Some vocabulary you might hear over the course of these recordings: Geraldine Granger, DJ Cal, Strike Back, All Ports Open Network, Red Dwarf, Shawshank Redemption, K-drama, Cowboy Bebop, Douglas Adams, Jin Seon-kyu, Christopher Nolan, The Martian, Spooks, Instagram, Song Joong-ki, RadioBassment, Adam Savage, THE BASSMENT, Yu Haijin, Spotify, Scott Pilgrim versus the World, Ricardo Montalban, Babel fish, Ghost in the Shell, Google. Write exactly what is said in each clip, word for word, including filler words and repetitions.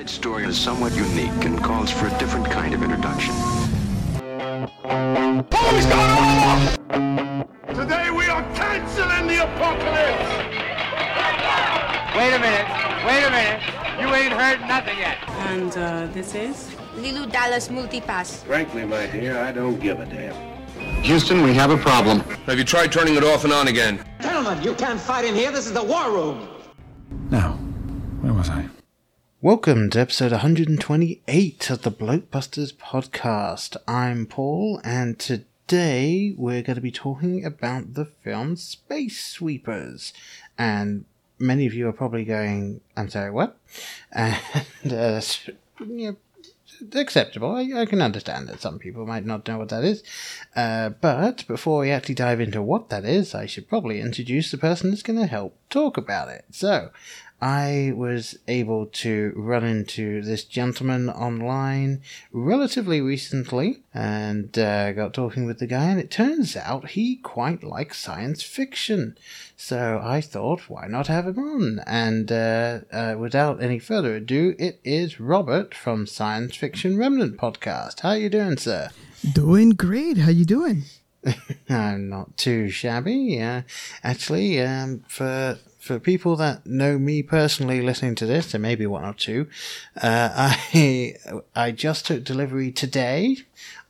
Side Story is somewhat unique and calls for a different kind of introduction. Police got off! Today we are canceling the apocalypse! Wait a minute, wait a minute. You ain't heard nothing yet. And uh, this is? Lilo Dallas Multipass. Frankly, my dear, I don't give a damn. Houston, we have a problem. Have you tried turning it off and on again? Gentlemen, you can't fight in here. This is the war room. Now, where was I? Welcome to episode one hundred twenty-eight of the Blokebusters podcast. I'm Paul, and today we're going to be talking about the film Space Sweepers. And many of you are probably going, I'm sorry, what? And uh, yeah, acceptable. I, I can understand that some people might not know what that is. Uh, but before we actually dive into what that is, I should probably introduce the person that's going to help talk about it. So I was able to run into this gentleman online relatively recently and uh, got talking with the guy, and it turns out he quite likes science fiction. So I thought, why not have him on? And uh, uh, without any further ado, it is Robert from Science Fiction Remnant Podcast. How are you doing, sir? Doing great. How you doing? I'm not too shabby. Uh, actually, um, for... For people that know me personally listening to this, there may be one or two, uh, I I just took delivery today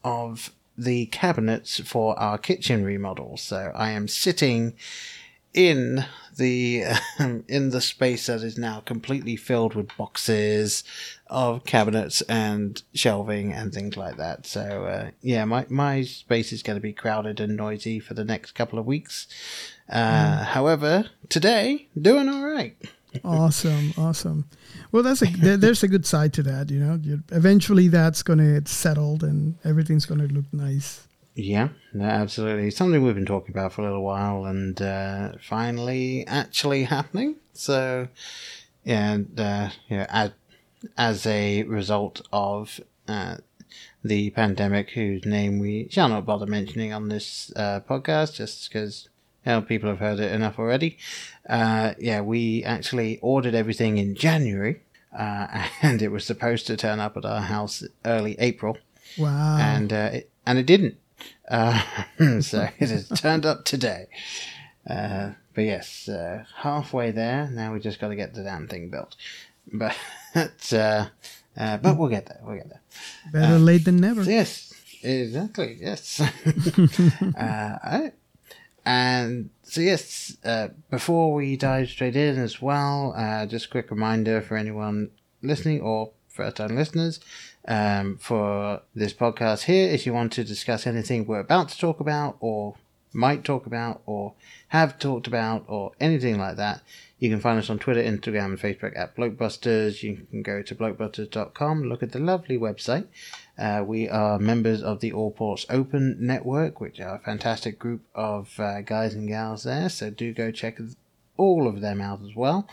of the cabinets for our kitchen remodel. So I am sitting in the um, in the space that is now completely filled with boxes of cabinets and shelving and things like that. So uh, yeah, my my space is going to be crowded and noisy for the next couple of weeks. Uh, mm. However, today doing all right. Awesome, awesome. Well, that's a there, there's a good side to that, you know. You're, eventually, that's going to get settled and everything's going to look nice. Yeah, no, absolutely. Something we've been talking about for a little while, and uh, finally, actually happening. So, yeah, and, uh, yeah. As, as a result of uh, the pandemic, whose name we shall not bother mentioning on this uh, podcast, just because. Hell, people have heard it enough already. Uh, yeah, we actually ordered everything in January, uh, and it was supposed to turn up at our house early April. Wow! And uh, it, and it didn't. Uh, so it has turned up today. Uh, but yes, uh, halfway there. Now we just got to get the damn thing built. But uh, uh, but we'll get there. We'll get there. Better uh, late than never. Yes, exactly. Yes. uh, I. And so, yes, uh, before we dive straight in as well, uh, just a quick reminder for anyone listening or first-time listeners um, for this podcast here, if you want to discuss anything we're about to talk about or might talk about or have talked about or anything like that, you can find us on Twitter, Instagram, and Facebook at Blokebusters. You can go to blokebusters dot com, look at the lovely website. Uh, we are members of the All Ports Open Network, which are a fantastic group of uh, guys and gals there. So do go check all of them out as well.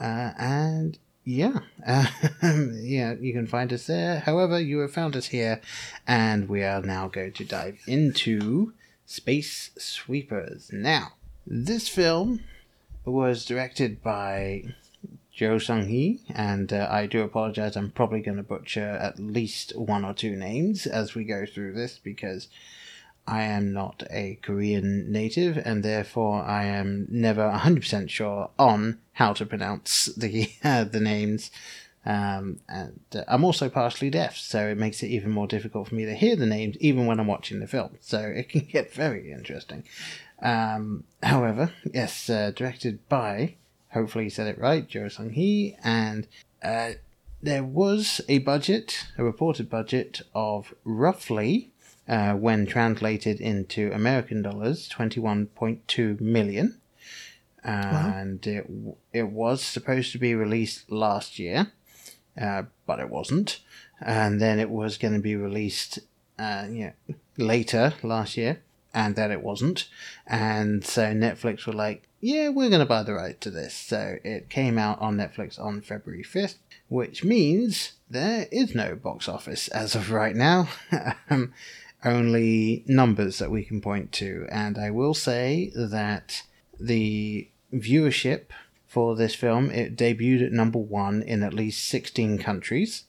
Uh, and yeah, uh, yeah, you can find us there. However, you have found us here, and we are now going to dive into Space Sweepers. Now, this film was directed by Jo Sung-hee, and uh, I do apologize, I'm probably going to butcher at least one or two names as we go through this, because I am not a Korean native, and therefore I am never one hundred percent sure on how to pronounce the uh, the names, um, and uh, I'm also partially deaf, so it makes it even more difficult for me to hear the names, even when I'm watching the film, so it can get very interesting. Um, however, yes, uh, directed by... Hopefully he said it right, Jo Sung-hee, and uh, there was a budget, a reported budget of roughly, uh, when translated into American dollars, twenty-one point two million dollars, uh, wow. And it it was supposed to be released last year, uh, but it wasn't, and then it was going to be released uh, you know, later last year, and then it wasn't, and so Netflix were like, yeah, we're going to buy the right to this. So it came out on Netflix on February fifth, which means there is no box office as of right now. um, only numbers that we can point to. And I will say that the viewership for this film. It debuted at number one in at least sixteen countries,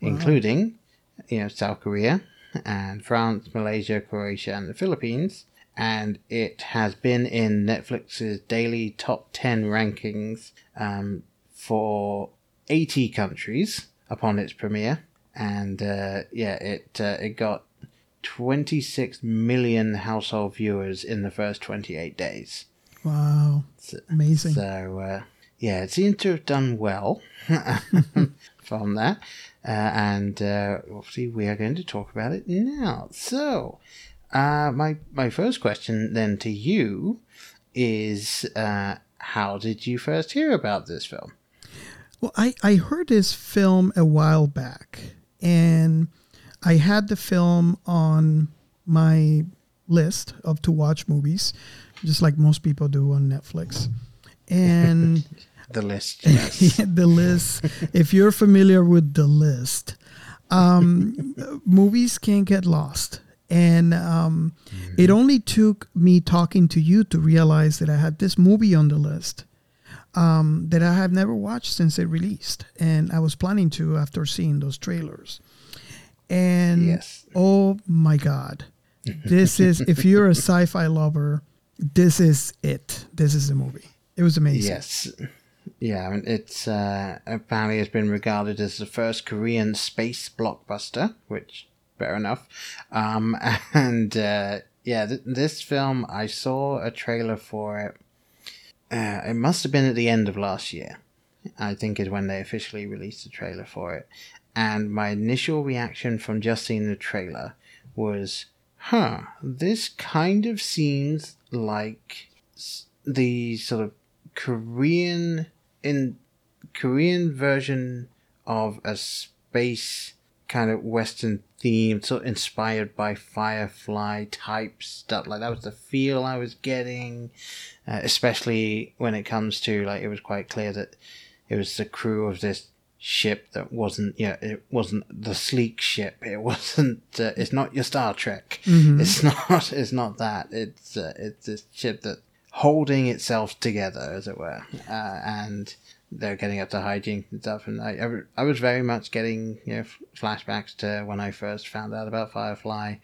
wow. including, you know, South Korea and France, Malaysia, Croatia, and the Philippines. And it has been in Netflix's daily top ten rankings um, for eighty countries upon its premiere. And uh, yeah, it uh, it got twenty-six million household viewers in the first twenty-eight days. Wow. So, amazing. So, uh, yeah, it seems to have done well from that. Uh, and uh, obviously, we are going to talk about it now. So, uh, my, my first question then to you is, uh, how did you first hear about this film? Well, I, I heard this film a while back, and I had the film on my list of to watch movies, just like most people do on Netflix. And the list, yes. the list. If you're familiar with the list, um, movies can get lost. And um, mm-hmm. it only took me talking to you to realize that I had this movie on the list um, that I have never watched since it released. And I was planning to after seeing those trailers. And yes. oh my God, this is, if you're a sci-fi lover, this is it. This is the movie. It was amazing. Yes. Yeah, I mean, it's uh, apparently has been regarded as the first Korean space blockbuster, which, fair enough. Um, and uh, yeah, th- this film, I saw a trailer for it. Uh, it must have been at the end of last year, I think, is when they officially released the trailer for it. And my initial reaction from just seeing the trailer was, huh, this kind of seems like the sort of Korean in Korean version of a space kind of Western theme, sort of inspired by Firefly type stuff. Like, that was the feel I was getting, uh, especially when it comes to, like, it was quite clear that it was the crew of this ship that wasn't, you know, it wasn't the sleek ship. It wasn't. Uh, it's not your Star Trek. Mm-hmm. It's not. It's not that. It's uh, it's this ship that's holding itself together, as it were. Uh, and they're getting up to hijinks and stuff. And I, I, I was very much getting, you know, flashbacks to when I first found out about Firefly,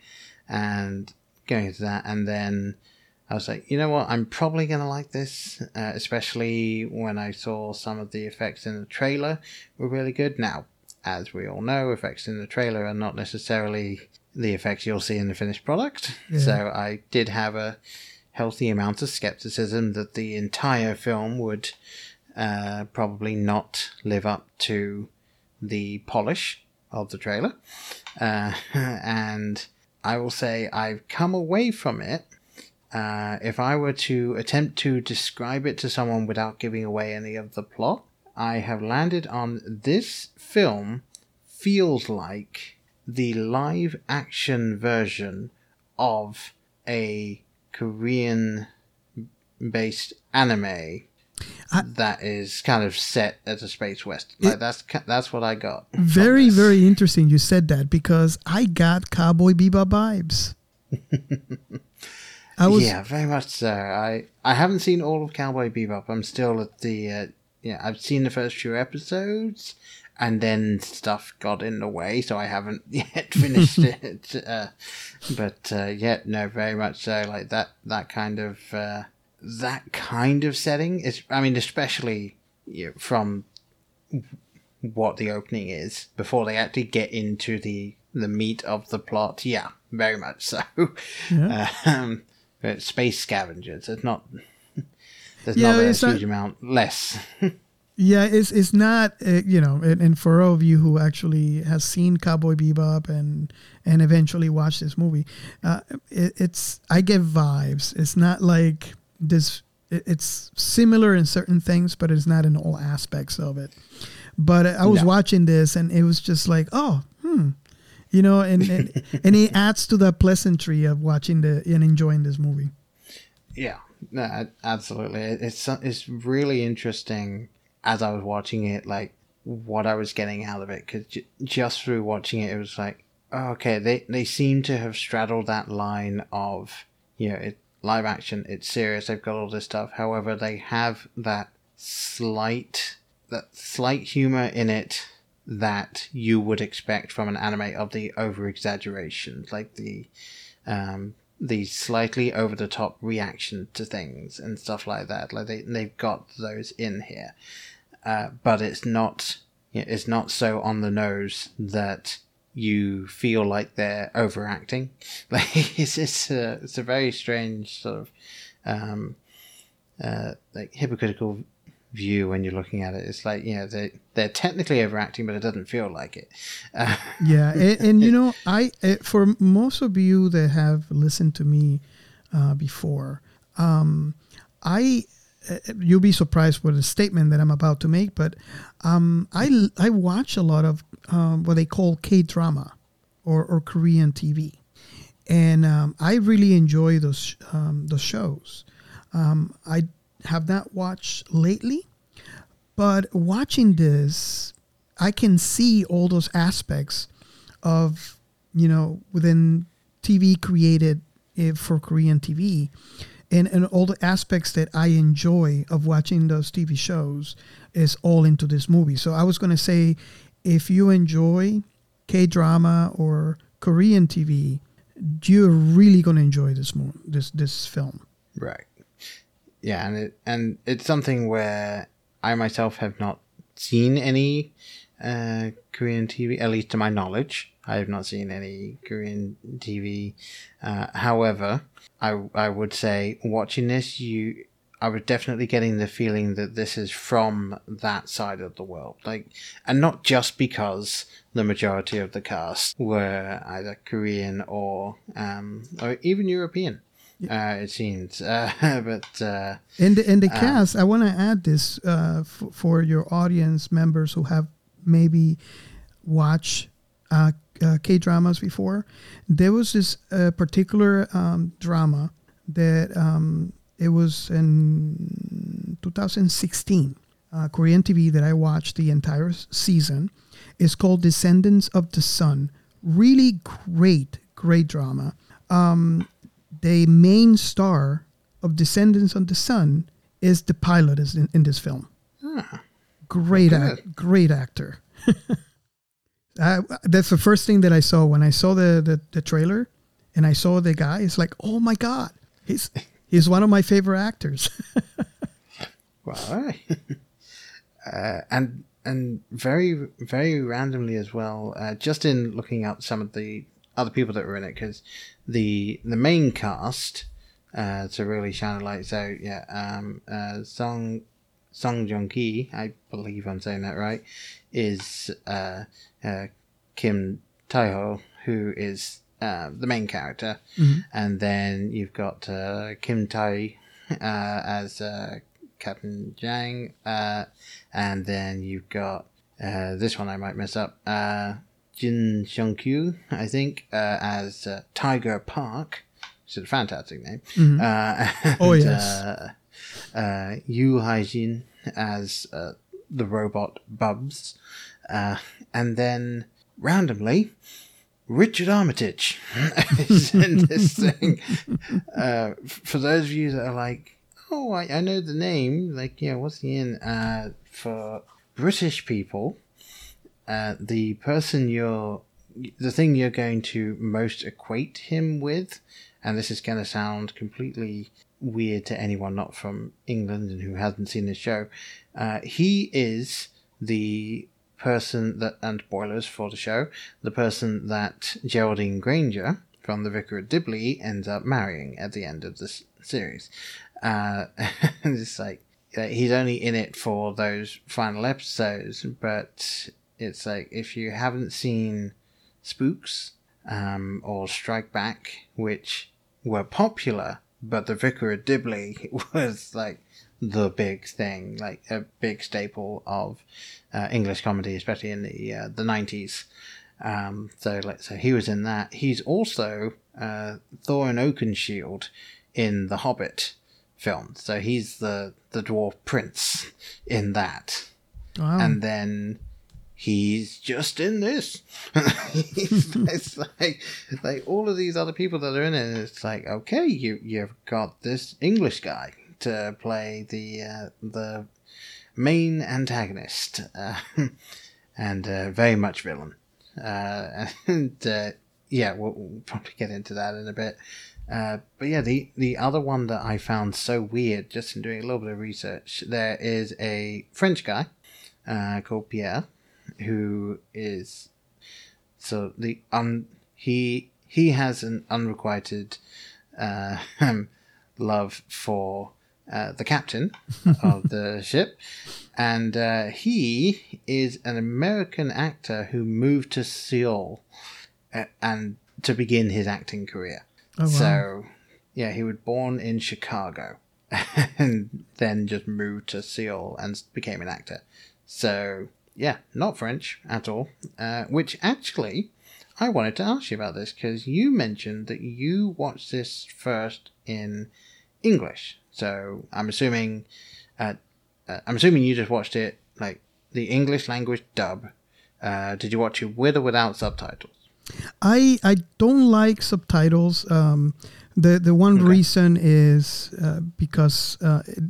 and going into that. And then I was like, you know what? I'm probably going to like this, uh, especially when I saw some of the effects in the trailer were really good. Now, as we all know, effects in the trailer are not necessarily the effects you'll see in the finished product. Yeah. So I did have a healthy amount of skepticism that the entire film would uh, probably not live up to the polish of the trailer. Uh, and I will say I've come away from it. Uh, if I were to attempt to describe it to someone without giving away any of the plot, I have landed on this film feels like the live action version of a Korean based anime I, that is kind of set as a space western. Like, that's that's what I got. Very, very interesting you said that, because I got Cowboy Bebop vibes. I was, yeah, very much so. I, I haven't seen all of Cowboy Bebop. I'm still at the... Uh, yeah, I've seen the first few episodes, and then stuff got in the way, so I haven't yet finished it. Uh, but, uh, yeah, no, very much so. Like, that, that kind of... Uh, that kind of setting is... I mean, especially, you know, from what the opening is, before they actually get into the, the meat of the plot. Yeah, very much so. Yeah. Um... It's space scavengers. It's not. There's yeah, not a it's huge not, amount less. yeah, it's it's not. Uh, you know, and, and for all of you who actually has seen Cowboy Bebop and and eventually watched this movie, uh, it, it's I get vibes. It's not like this. It, it's similar in certain things, but it's not in all aspects of it. But I was no. watching this, and it was just like, oh, hmm. You know, and, and and it adds to the pleasantry of watching the and enjoying this movie. Yeah, no, absolutely. It's it's really interesting as I was watching it, like what I was getting out of it, because j- just through watching it, it was like, oh, okay, they they seem to have straddled that line of, you know, it live action, it's serious, they've got all this stuff. However, they have that slight that slight humor in it that you would expect from an anime, of the over exaggeration, like the um the slightly over the top reaction to things and stuff like that. Like they they've got those in here, uh, but it's not it's not so on the nose that you feel like they're overacting. Like it's it's a it's a very strange sort of um uh like hypocritical view when you're looking at it. It's like, you know, they they're technically overacting, but it doesn't feel like it. Uh, yeah, and, and you know, I for most of you that have listened to me uh, before, um, I you'll be surprised with the statement that I'm about to make, but um, I I watch a lot of um, what they call K-drama or or Korean T V, and um, I really enjoy those um, those shows. Um, I have not watched lately, but watching this, I can see all those aspects of, you know, within T V created for Korean T V, and, and all the aspects that I enjoy of watching those T V shows is all into this movie. So I was going to say, if you enjoy K-drama or Korean T V, you're really going to enjoy this more, this this film. Right. Yeah, and it and it's something where I myself have not seen any uh, Korean T V, at least to my knowledge. I have not seen any Korean T V. Uh, however, I I would say watching this, you I was definitely getting the feeling that this is from that side of the world, like, and not just because the majority of the cast were either Korean or um, or even European. Uh, it seems, uh, but uh, in the in the um, cast, I want to add this uh, f- for your audience members who have maybe watched uh, uh, K-dramas before. There was this uh, particular um, drama that um, it was in twenty sixteen uh, Korean T V that I watched the entire season. It's called Descendants of the Sun. Really great, great drama. Um, The main star of Descendants of the Sun is the pilot is in, in this film. Ah, great, act, great actor. I, that's the first thing that I saw when I saw the, the, the trailer, and I saw the guy. It's like, oh my God, he's he's one of my favorite actors. Wow, all right. uh, and and very very randomly as well. Uh, just in looking up some of the other people that were in it, because the the main cast uh, to really shine a light. So yeah, um, uh, Song Song Joong-ki, I believe I'm saying that right, is uh, uh, Kim Tae-ho, who is uh, the main character, mm-hmm. and then you've got uh, Kim Tae uh, as uh, Captain Jang, uh, and then you've got uh, this one I might mess up. Uh, Jin Seon-kyu, I think, uh, as uh, Tiger Park, which is a fantastic name. Mm-hmm. Uh, and, oh, yes. Uh, uh, Yu Haijin as uh, the robot Bubs. Uh, and then, randomly, Richard Armitage is in this thing. Uh, for those of you that are like, oh, I, I know the name, like, yeah, what's the in? Uh, for British people, Uh, the person you're, the thing you're going to most equate him with, and this is going to sound completely weird to anyone not from England and who hasn't seen the show, uh, he is the person that, and spoilers for the show, the person that Geraldine Granger from the Vicar of Dibley ends up marrying at the end of this series. Uh, and it's like, uh, he's only in it for those final episodes, but it's like, if you haven't seen Spooks um, or Strike Back, which were popular, but the Vicar of Dibley was like the big thing, like a big staple of uh, English comedy, especially in the uh, the nineties. Um, so, like, so he was in that. He's also uh, Thorin Oakenshield in the Hobbit film. So he's the, the dwarf prince in that. Wow. And then he's just in this. It's like, like all of these other people that are in it. It's like, okay, you you've got this English guy to play the uh, the main antagonist, uh, and uh, very much villain. Uh, and uh, yeah, we'll, we'll probably get into that in a bit. Uh, but yeah, the, the other one that I found so weird, just in doing a little bit of research, there is a French guy uh, called Pierre, who is so the un he he has an unrequited uh, love for uh, the captain of the ship, and uh, he is an American actor who moved to Seoul uh, and to begin his acting career. Oh, wow. So, yeah, he was born in Chicago and then just moved to Seoul and became an actor. So, yeah, not French at all. Uh, which, actually, I wanted to ask you about this because you mentioned that you watched this first in English. So, I'm assuming, uh, uh, I'm assuming you just watched it, like, the English language dub. Uh, did you watch it with or without subtitles? I I don't like subtitles. Um, the the one okay. reason is uh, because uh, it,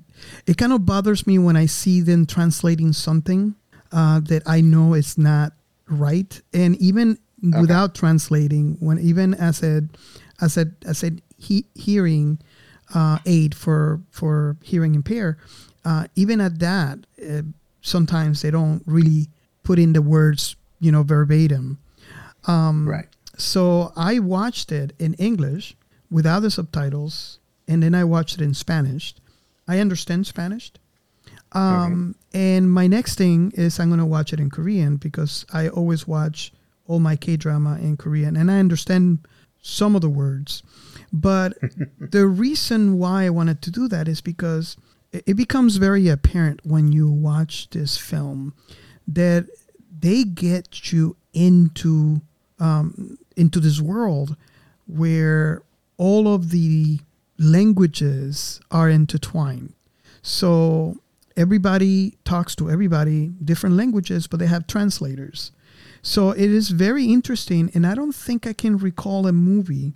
it kind of bothers me when I see them translating something uh, that I know is not right, and even okay. without translating, when even as a as a as a he, hearing uh, aid for for hearing impaired, uh, even at that, uh, sometimes they don't really put in the words, you know, verbatim. Um, right. So I watched it in English without the subtitles, and then I watched it in Spanish. I understand Spanish. Um, okay. And my next thing is I'm going to watch it in Korean because I always watch all my K-drama in Korean, and I understand some of the words. But the reason why I wanted to do that is because it becomes very apparent when you watch this film that they get you into Um, into this world where all of the languages are intertwined. So everybody talks to everybody, different languages, but they have translators. So it is very interesting, and I don't think I can recall a movie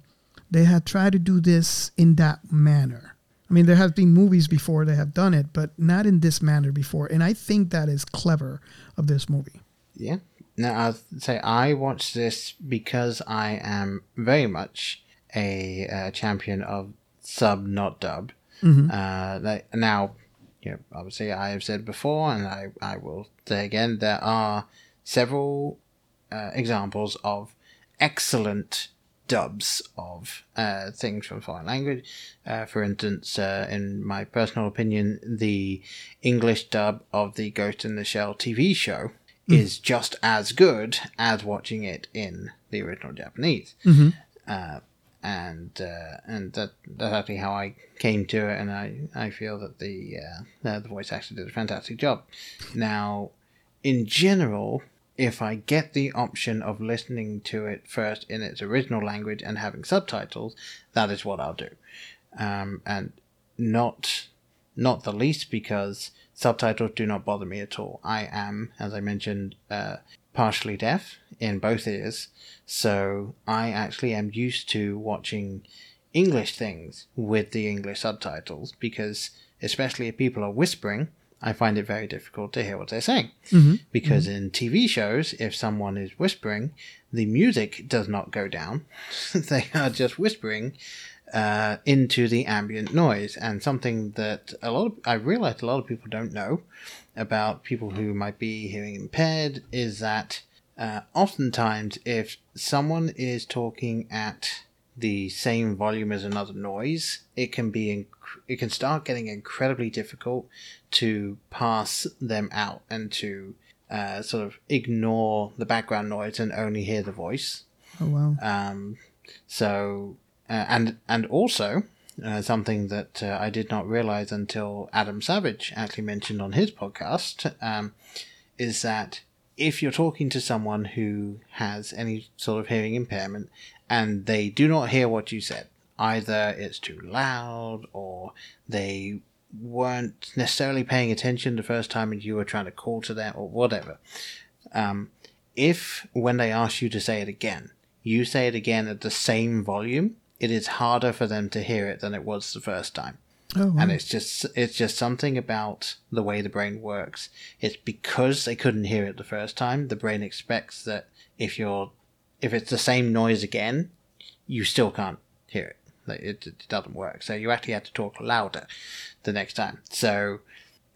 that had tried to do this in that manner. I mean, there have been movies before that have done it, but not in this manner before, and I think that is clever of this movie. Yeah. Now, I'll say I watched this because I am very much a uh, champion of sub, not dub. Mm-hmm. Uh, they, now, you know, obviously, I have said before, and I, I will say again, there are several uh, examples of excellent dubs of uh, things from foreign language. Uh, for instance, uh, in my personal opinion, the English dub of the Ghost in the Shell T V show is just as good as watching it in the original Japanese. Mm-hmm. Uh, and uh, and that, that's actually how I came to it, and I, I feel that the uh, uh, the voice actor did a fantastic job. Now, in general, if I get the option of listening to it first in its original language and having subtitles, that is what I'll do. Um, and not not the least because subtitles do not bother me at all. I am, as I mentioned, uh, partially deaf in both ears, so I actually am used to watching English things with the English subtitles because, especially if people are whispering, I find it very difficult to hear what they're saying. Mm-hmm. Because mm-hmm. in T V shows, if someone is whispering, the music does not go down. They are just whispering Uh, into the ambient noise, and something that a lot of, I realized a lot of people don't know about people who might be hearing impaired is that uh, oftentimes if someone is talking at the same volume as another noise, it can be inc- it can start getting incredibly difficult to pass them out and to uh, sort of ignore the background noise and only hear the voice. Oh wow! Um, so. Uh, and and also, uh, something that uh, I did not realize until Adam Savage actually mentioned on his podcast, um, is that if you're talking to someone who has any sort of hearing impairment and they do not hear what you said, either it's too loud or they weren't necessarily paying attention the first time and you were trying to call to them or whatever, um, if when they ask you to say it again, you say it again at the same volume, it is harder for them to hear it than it was the first time. Oh, wow. And it's just it's just something about the way the brain works. It's because they couldn't hear it the first time. The brain expects that if you're if it's the same noise again, you still can't hear it. Like, it, it doesn't work. So you actually have to talk louder the next time. So,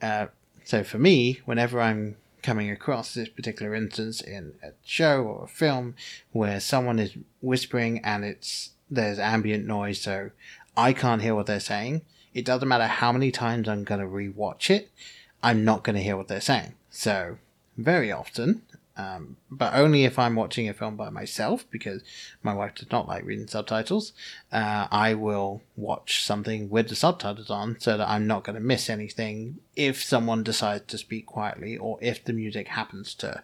uh, so for me, whenever I'm coming across this particular instance in a show or a film where someone is whispering and it's there's ambient noise, so I can't hear what they're saying. It doesn't matter how many times I'm going to rewatch it, I'm not going to hear what they're saying. So, very often, um, but only if I'm watching a film by myself, because my wife does not like reading subtitles, uh, I will watch something with the subtitles on so that I'm not going to miss anything if someone decides to speak quietly or if the music happens to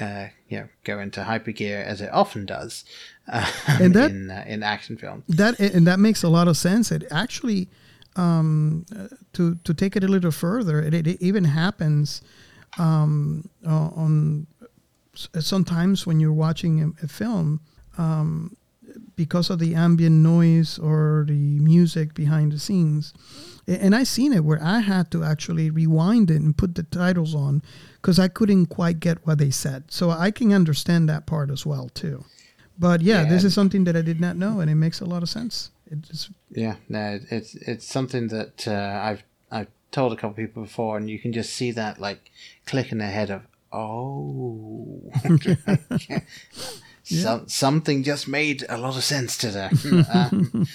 uh, you know, go into hypergear, as it often does uh, and that, in, uh, in action films. That, and that makes a lot of sense. It actually... Um, to to take it a little further, it, it even happens um, on sometimes when you're watching a, a film um, because of the ambient noise or the music behind the scenes. And I've seen it where I had to actually rewind it and put the titles on because I couldn't quite get what they said. So I can understand that part as well too. But yeah, yeah, this is something that I did not know, and it makes a lot of sense. It just... Yeah, no, it's it's something that uh, I've I've told a couple of people before, and you can just see that like click in their head of oh, yeah. Some, something just made a lot of sense to them. um,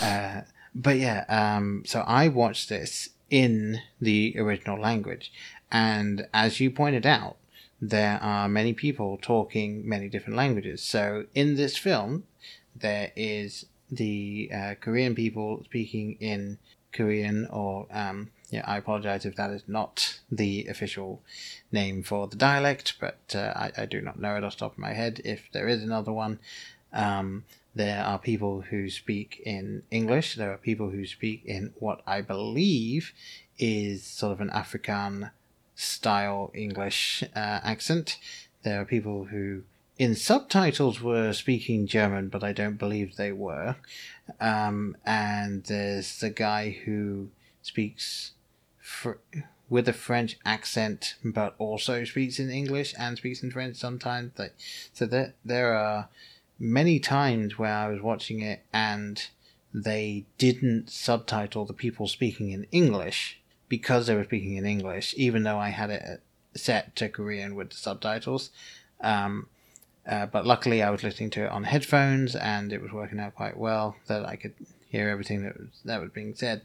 uh, but yeah, um, so I watched this in the original language, and as you pointed out, there are many people talking many different languages. So in this film, there is the uh, Korean people speaking in Korean, or um, yeah, I apologize if that is not the official name for the dialect, but uh, I, I do not know it off the top of my head if there is another one. Um, there are people who speak in English. There are people who speak in what I believe is sort of an Afrikaan style English uh, accent. There are people who in subtitles were speaking German, but I don't believe they were. Um, and there's the guy who speaks fr- with a French accent, but also speaks in English and speaks in French sometimes. Like, so there, there are many times where I was watching it and they didn't subtitle the people speaking in English because they were speaking in English, even though I had it set to Korean with the subtitles. Um, Uh, but luckily I was listening to it on headphones and it was working out quite well that I could hear everything that was, that was being said.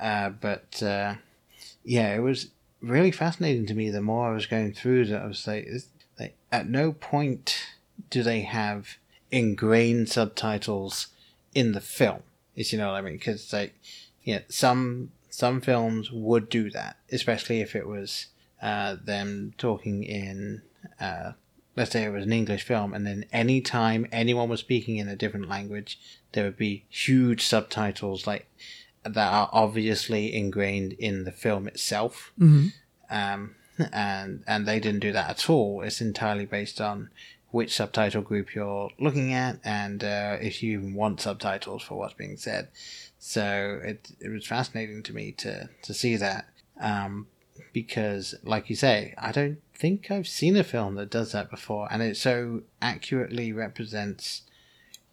Uh, but uh, yeah, it was really fascinating to me. The more I was going through that, I was like, is, like, at no point do they have ingrained subtitles in the film. If you know what I mean? Because like, yeah, you know, some some films would do that, especially if it was uh, them talking in... Uh, let's say it was an English film, and then any time anyone was speaking in a different language, there would be huge subtitles like that are obviously ingrained in the film itself. Mm-hmm. Um, and and they didn't do that at all. It's entirely based on which subtitle group you're looking at and uh, if you even want subtitles for what's being said. So it it was fascinating to me to, to see that. Um, because, like you say, I don't think I've seen a film that does that before, and it so accurately represents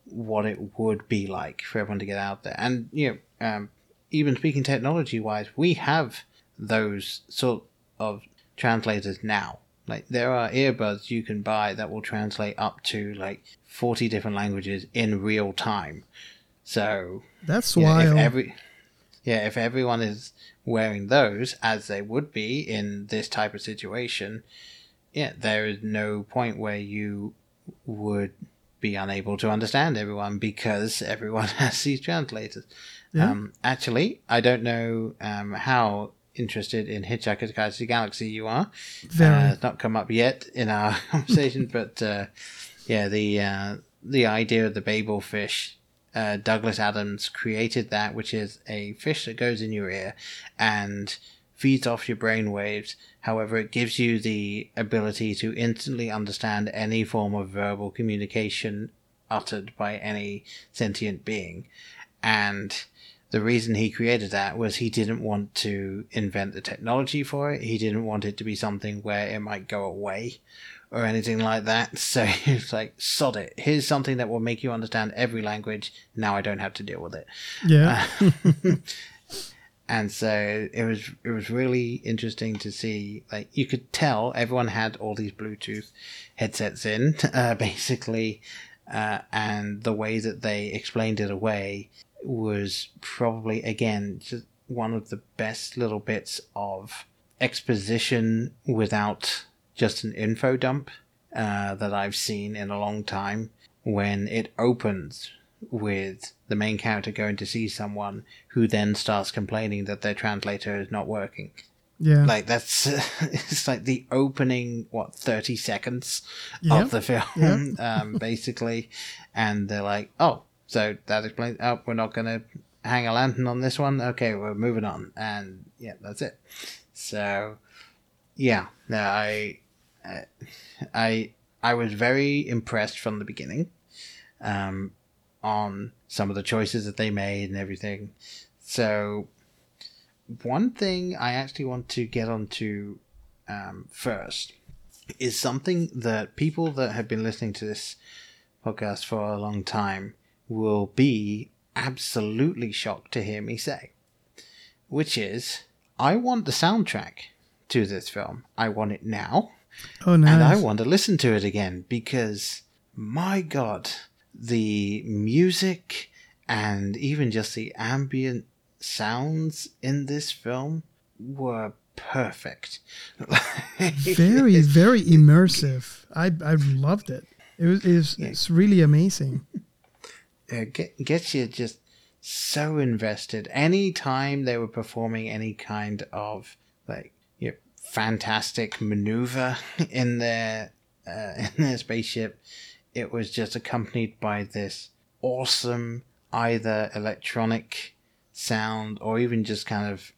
what it would be like for everyone to get out there. And, you know, um, even speaking technology-wise, we have those sort of translators now. Like, there are earbuds you can buy that will translate up to, like, forty different languages in real time. So... That's wild. Know, if every... Yeah, if everyone is wearing those, as they would be in this type of situation, yeah, there is no point where you would be unable to understand everyone because everyone has these translators. Yeah. Um, actually, I don't know um, how interested in Hitchhiker's Guide to the Galaxy you are. Very. Uh, it's not come up yet in our conversation, but uh, yeah, the uh, the idea of the Babel fish... Uh, Douglas Adams created that, which is a fish that goes in your ear and feeds off your brain waves. However, it gives you the ability to instantly understand any form of verbal communication uttered by any sentient being. And the reason he created that was he didn't want to invent the technology for it. He didn't want it to be something where it might go away or anything like that. So he was like, sod it. Here's something that will make you understand every language. Now I don't have to deal with it. Yeah. Uh, and so it was it was really interesting to see. Like, you could tell everyone had all these Bluetooth headsets in, uh, basically. Uh, and the way that they explained it away was probably, again, just one of the best little bits of exposition without just an info dump uh, that I've seen in a long time, when it opens with the main character going to see someone who then starts complaining that their translator is not working. Yeah. Like, that's, uh, it's like the opening, what, thirty seconds yep. of the film, yep. um, basically. And they're like, oh, so that explains, oh, we're not going to hang a lantern on this one. Okay, we're moving on. And yeah, that's it. So, yeah, no, I, uh, I, I was very impressed from the beginning, um, on some of the choices that they made and everything. So, one thing I actually want to get onto um, first is something that people that have been listening to this podcast for a long time will be absolutely shocked to hear me say, which is, I want the soundtrack to this film. I want it now. Oh, nice. And I want to listen to it again, because, my God, the music and even just the ambient sounds in this film were perfect. Very, very immersive. I I loved it. It was, it was yeah. It's really amazing. It get, gets you just so invested. Any time they were performing any kind of, like, you know, fantastic maneuver in their uh, in their spaceship, it was just accompanied by this awesome either electronic sound or even just kind of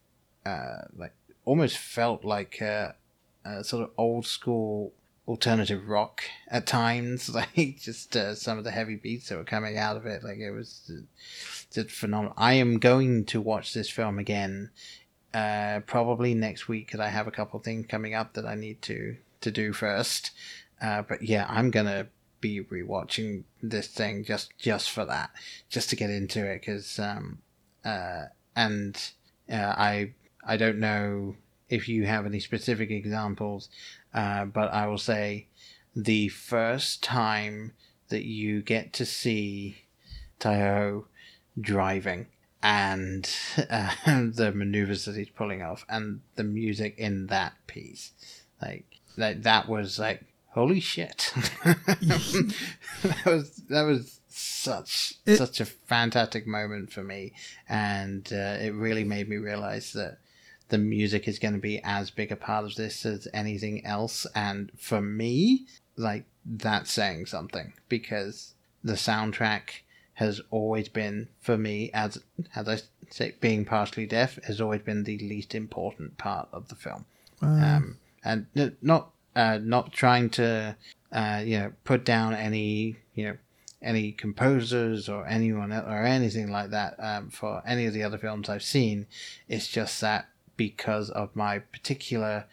uh like almost felt like a, a sort of old school alternative rock at times, like just uh, some of the heavy beats that were coming out of it. Like, it was just phenomenal. I am going to watch this film again uh probably next week, because I have a couple of things coming up that I need to to do first, uh but yeah, I'm gonna be rewatching this thing just just for that, just to get into it, because um Uh, and uh, I I don't know if you have any specific examples, uh, but I will say the first time that you get to see Tae-ho driving and uh, the maneuvers that he's pulling off and the music in that piece, like, like that was like, holy shit. that was that was such it, such a fantastic moment for me, and uh, it really made me realize that the music is going to be as big a part of this as anything else. And for me, like, that's saying something, because the soundtrack has always been, for me, as as I say, being partially deaf, has always been the least important part of the film. Wow. Um, and not uh, not trying to uh, you know, put down any you know. any composers or anyone or anything like that um, for any of the other films I've seen. It's just that because of my particular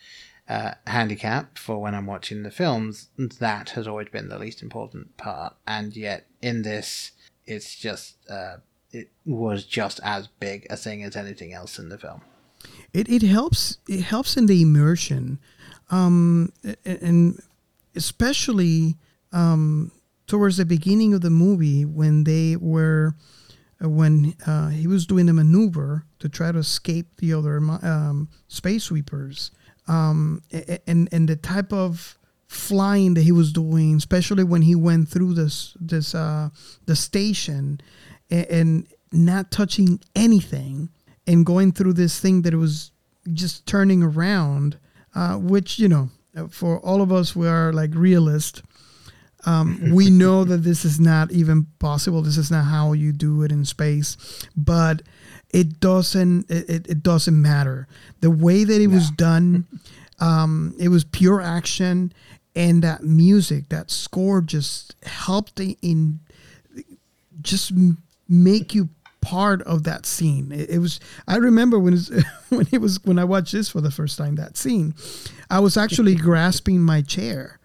uh, handicap for when I'm watching the films, that has always been the least important part. And yet in this, it's just uh, it was just as big a thing as anything else in the film. It it helps it helps in the immersion, um, and especially. Um, Towards the beginning of the movie, when they were, uh, when uh, he was doing a maneuver to try to escape the other um, Space Sweepers, um, and and the type of flying that he was doing, especially when he went through this this uh, the station, and, and not touching anything, and going through this thing that was just turning around, uh, which, you know, for all of us, we are like realists. Um, we know that this is not even possible. This is not how you do it in space, but it doesn't. It, it doesn't matter. The way that it no. was done, um, it was pure action, and that music, that score, just helped in, just make you part of that scene. It, it was, I remember when it, when it was, when I watched this for the first time, that scene, I was actually grasping my chair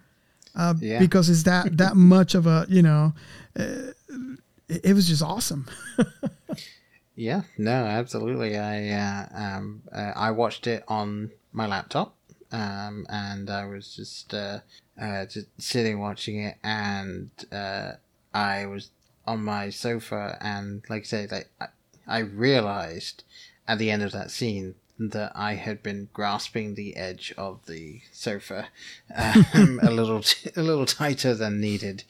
uh, yeah. because it's that, that much of a, you know, uh, it, it was just awesome. Yeah, no, absolutely. I, uh, um, uh, I watched it on my laptop. Um, and I was just, uh, uh, just sitting watching it, and uh, I was on my sofa, and like I said, like, I, I realized at the end of that scene that I had been grasping the edge of the sofa um, a little t- a little tighter than needed.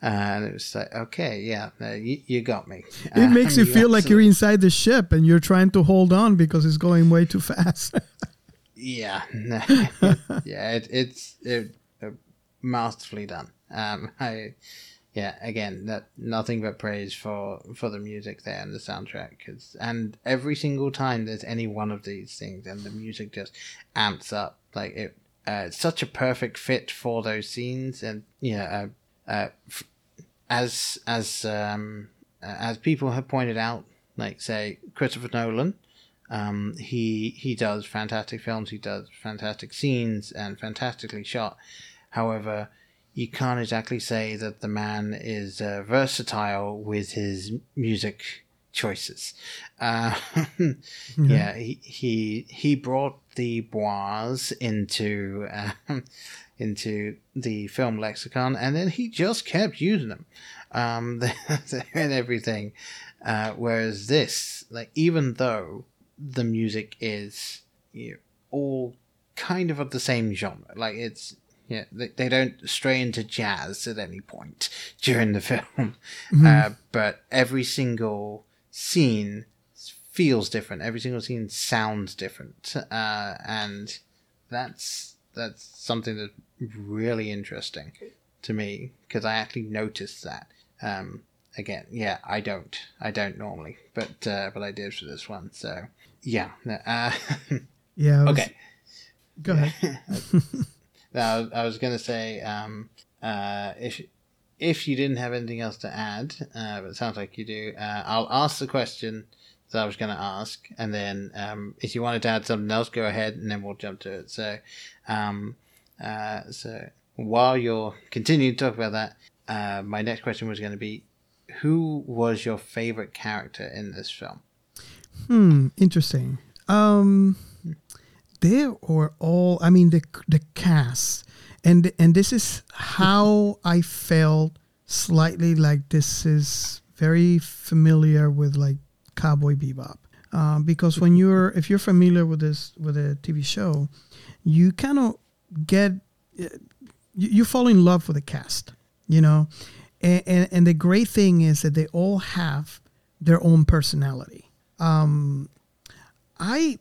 Uh, and it was like, okay, yeah, uh, you, you got me. It um, makes you, you feel absolutely- like you're inside the ship and you're trying to hold on because it's going way too fast. Yeah, yeah, it, it's it, uh, masterfully done. Um, I, yeah, again, that nothing but praise for, for the music there and the soundtrack. Cause, and every single time there's any one of these things, and the music just amps up. Like it, uh, it's such a perfect fit for those scenes. And yeah, uh, uh, f- as as um as people have pointed out, like say Christopher Nolan. Um, he he does fantastic films, he does fantastic scenes, and fantastically shot. However, you can't exactly say that the man is uh, versatile with his music choices. Uh, mm-hmm. Yeah, he, he he brought the Bois into uh, into the film lexicon, and then he just kept using them um, and everything. Uh, whereas this, like, even though the music is, you know, all kind of of the same genre. Like it's, yeah, you know, they, they don't stray into jazz at any point during the film. Mm-hmm. Uh, but every single scene feels different. Every single scene sounds different, uh, and that's that's something that's really interesting to me because I actually noticed that. Um, again, yeah, I don't, I don't normally, but uh, but I did for this one, so. Yeah. Uh, yeah. Was, okay. Go ahead. Now, I was going to say, um, uh, if if you didn't have anything else to add, uh, but it sounds like you do, uh, I'll ask the question that I was going to ask, and then um, if you wanted to add something else, go ahead, and then we'll jump to it. So, um, uh, so while you're continuing to talk about that, uh, my next question was going to be, who was your favorite character in this film? Hmm, interesting. Um, they were all, I mean, the the cast, and and this is how I felt slightly like this is very familiar with like Cowboy Bebop, um, because when you're if you're familiar with this with a T V show, you kind of get you, you fall in love with the cast, you know, and, and and the great thing is that they all have their own personality. Um, I,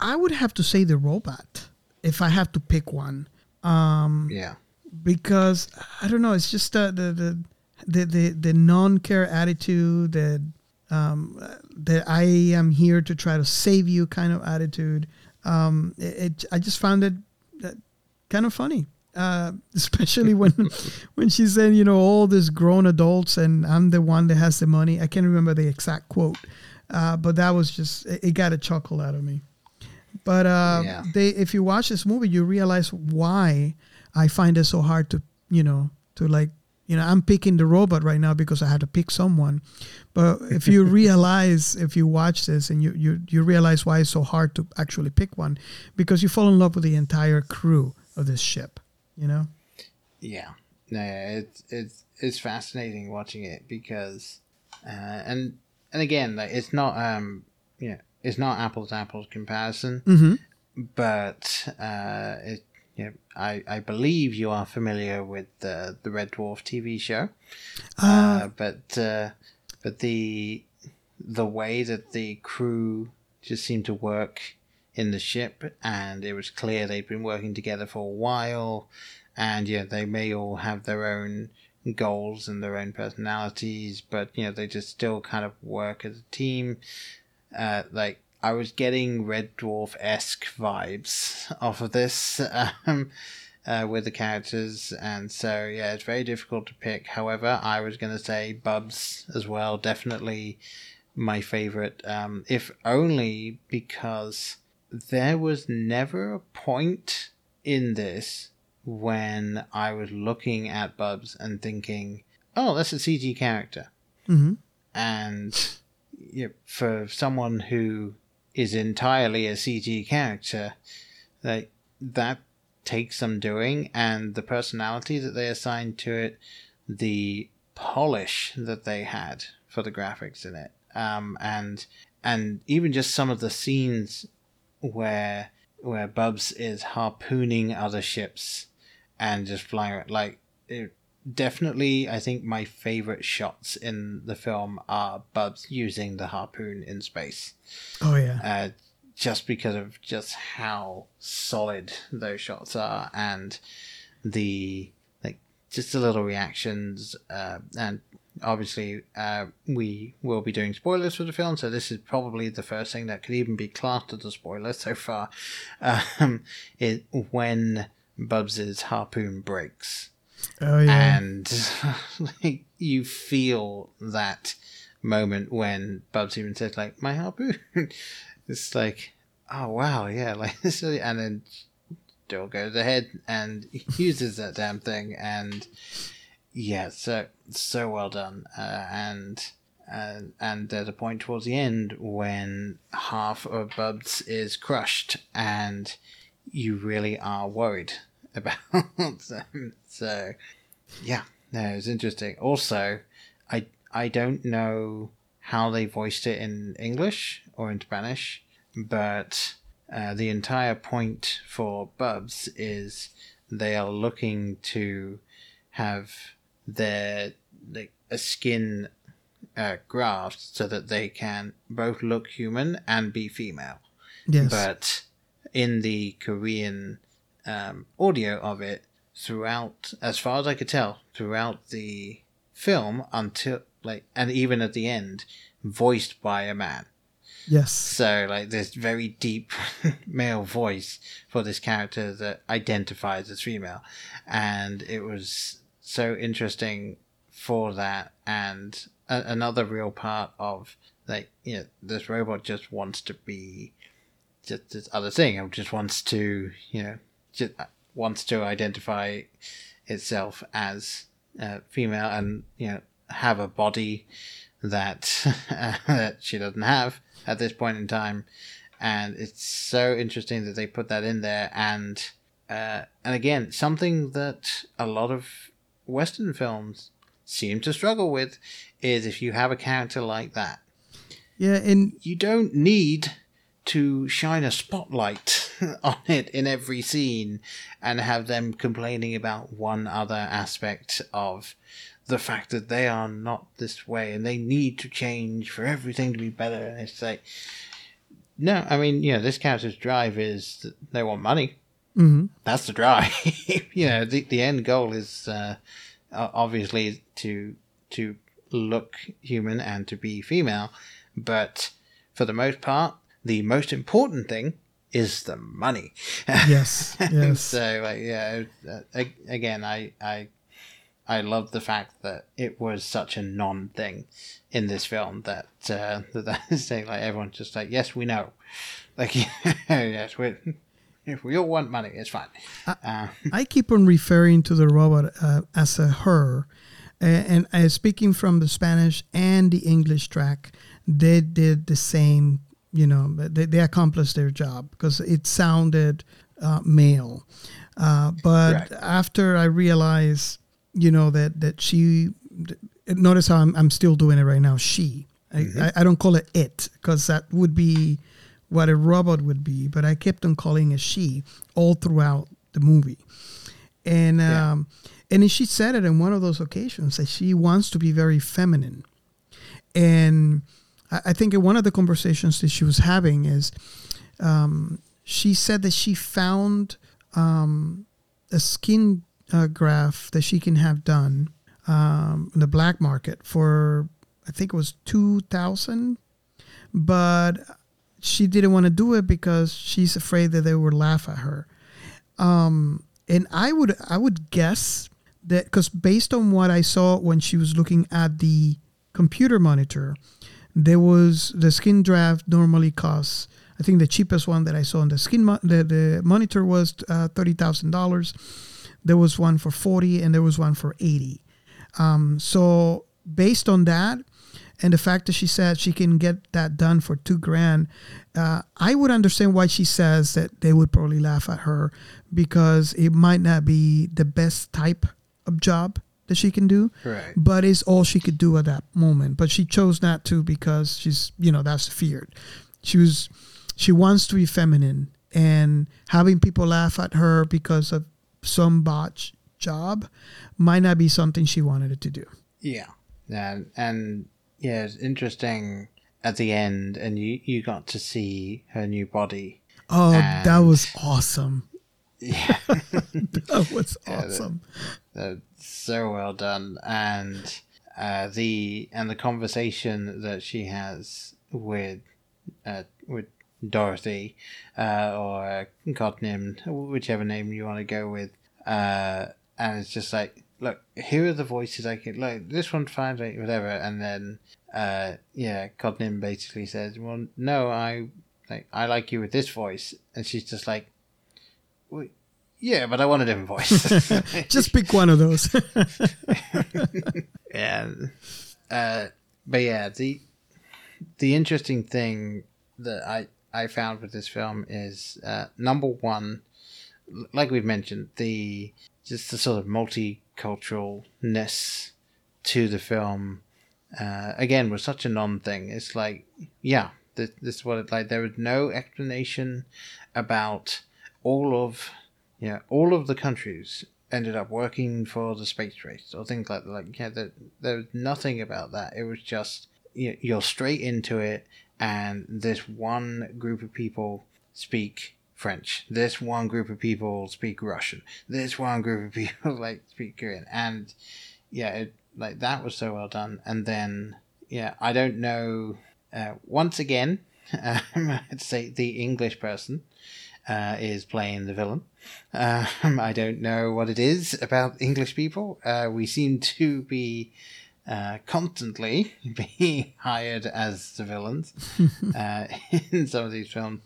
I would have to say the robot if I have to pick one. Um, yeah, because I don't know. It's just uh, the, the, the, the, the non-care attitude, the, um, that I am here to try to save you kind of attitude. Um, it, it I just found it uh, kind of funny. Uh, especially when when she said, you know, all these grown adults and I'm the one that has the money. I can't remember the exact quote. Uh, but that was just, it got a chuckle out of me. But uh, yeah. they, if you watch this movie, you realize why I find it so hard to, you know, to like, you know, I'm picking the robot right now because I had to pick someone. But if you realize, if you watch this and you, you, you realize why it's so hard to actually pick one, because you fall in love with the entire crew of this ship, you know? Yeah. No, it's, it's, it's fascinating watching it because, uh, and, And again, like it's not, um, you know, it's not apples to apples comparison, mm-hmm. but uh, it, you know, I, I believe you are familiar with the the Red Dwarf T V show, uh, uh, but uh, but the the way that the crew just seemed to work in the ship, and it was clear they'd been working together for a while, and yeah, they may all have their own goals and their own personalities, but you know they just still kind of work as a team. Uh, like I was getting Red Dwarf-esque vibes off of this um, uh, with the characters, and so yeah, it's very difficult to pick. However, I was going to say Bubs as well, definitely my favorite, um, if only because there was never a point in this when I was looking at Bubs and thinking, oh, that's a C G character. Mm-hmm. And you know, for someone who is entirely a C G character, like, that takes some doing, and the personality that they assigned to it, the polish that they had for the graphics in it, um, and and even just some of the scenes where where Bubs is harpooning other ships and just flying around, like, it, definitely, I think my favorite shots in the film are Bubs using the harpoon in space. Oh yeah, uh, just because of just how solid those shots are, and the like, just the little reactions, uh, and obviously uh, we will be doing spoilers for the film, so this is probably the first thing that could even be classed as a spoiler so far. Um, is when Bubs's harpoon breaks. Oh, yeah. And like, you feel that moment when Bubs even says, like, my harpoon. It's like, oh, wow, yeah. like this, And then still goes ahead and uses that damn thing. And yeah, so so well done. Uh, and, uh, and there's a point towards the end when half of Bubs is crushed and you really are worried about them. So yeah, no, it's interesting. Also, I I don't know how they voiced it in English or in Spanish, but uh, the entire point for Bubs is they are looking to have their like a skin uh, graft so that they can both look human and be female. Yes. But in the Korean Um, audio of it, throughout, as far as I could tell, throughout the film, until like, and even at the end, voiced by a man. Yes. So like, there's very deep male voice for this character that identifies as female, and it was so interesting for that. And a- another real part of like, you know, this robot just wants to be just this other thing, and just wants to, you know, just wants to identify itself as uh, female, and you know, have a body that that she doesn't have at this point in time. And it's so interesting that they put that in there. And uh, and again, something that a lot of Western films seem to struggle with is if you have a character like that. Yeah, and you don't need to shine a spotlight on it in every scene and have them complaining about one other aspect of the fact that they are not this way and they need to change for everything to be better. And it's like, no, I mean, you know, this character's drive is that they want money. Mm-hmm. That's the drive. You know, the, the end goal is uh, obviously to to look human and to be female. But for the most part, the most important thing is the money. Yes. Yes. So, like, yeah, again, I, I, I love the fact that it was such a non-thing in this film that uh, that, that is like everyone's just like, yes, we know, like, yes, we if we all want money, it's fine. I, uh, I keep on referring to the robot uh, as a her, and, and uh, speaking from the Spanish and the English track, they did the same. You know, they, they accomplished their job because it sounded uh, male. Uh, but right. After I realized, you know, that, that she, notice how I'm, I'm still doing it right now, she. Mm-hmm. I, I don't call it it because that would be what a robot would be, but I kept on calling it she all throughout the movie. And, yeah. um, and she said it on one of those occasions that she wants to be very feminine. And I think in one of the conversations that she was having is um, she said that she found um, a skin uh, graft that she can have done um, in the black market for, I think it was two thousand dollars, but she didn't want to do it because she's afraid that they would laugh at her. Um, and I would, I would guess that because based on what I saw when she was looking at the computer monitor, There was the skin draft normally costs, I think the cheapest one that I saw on the skin mo- the, the monitor was uh, thirty thousand dollars. There was one for forty thousand dollars and there was one for eighty thousand dollars. Um, so based on that, and the fact that she said she can get that done for two grand, uh, I would understand why she says that they would probably laugh at her, because it might not be the best type of job that she can do, right, but it's all she could do at that moment. But she chose not to because she's, you know, that's feared. She was, she wants to be feminine, and having people laugh at her because of some botched job might not be something she wanted it to do. Yeah, and and. Yeah, it's interesting at the end, and you, you got to see her new body. Oh, and that was awesome. Yeah. That was awesome. Yeah, that, that's so well done. And uh, the and the conversation that she has with uh, with Dorothy, uh, or God named, whichever name you want to go with, uh, and it's just like, look, here are the voices I can, like, this one's fine, like, whatever, and then, uh, yeah, Codnin basically says, well, no, I, like, I like you with this voice, and she's just like, well, yeah, but I want a different voice. Just pick one of those. Yeah, uh, but yeah, the, the interesting thing that I, I found with this film is, uh, number one, like we've mentioned, the, just the sort of multi- culturalness to the film, uh, again, was such a non thing. It's like, yeah, this, this is what it's like. There was no explanation about all of, you know, all of the countries ended up working for the space race or things like that. Like, yeah, there, there was nothing about that. It was just, you know, you're straight into it, and this one group of people speak French. This one group of people speak Russian. This one group of people like speak Korean. And yeah, it, like that was so well done. And then yeah, I don't know. Uh, once again, um, I'd say the English person uh, is playing the villain. Um, I don't know what it is about English people. Uh, we seem to be uh, constantly being hired as the villains uh, in some of these films.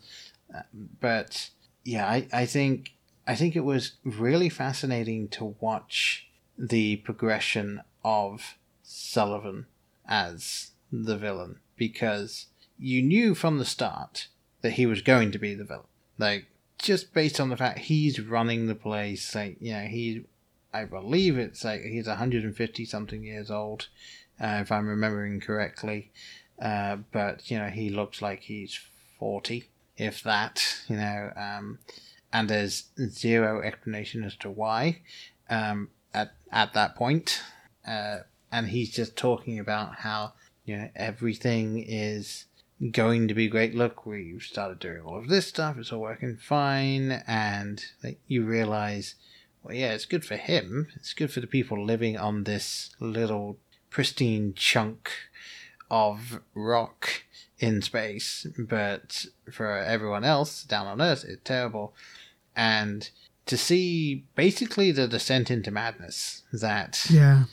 But yeah, I, I think I think it was really fascinating to watch the progression of Sullivan as the villain, because you knew from the start that he was going to be the villain. Like, just based on the fact he's running the place, like, you know, he, I believe it's like he's one hundred fifty something years old, uh, if I'm remembering correctly. Uh, but you know, he looks like he's forty. If that, you know, um, and there's zero explanation as to why um, at at that point. Uh, and he's just talking about how, you know, everything is going to be great. Look, we've started doing all of this stuff. It's all working fine. And like, you realize, well, yeah, it's good for him. It's good for the people living on this little pristine chunk of rock in space, but for everyone else down on Earth, it's terrible. And to see basically the descent into madness that yeah.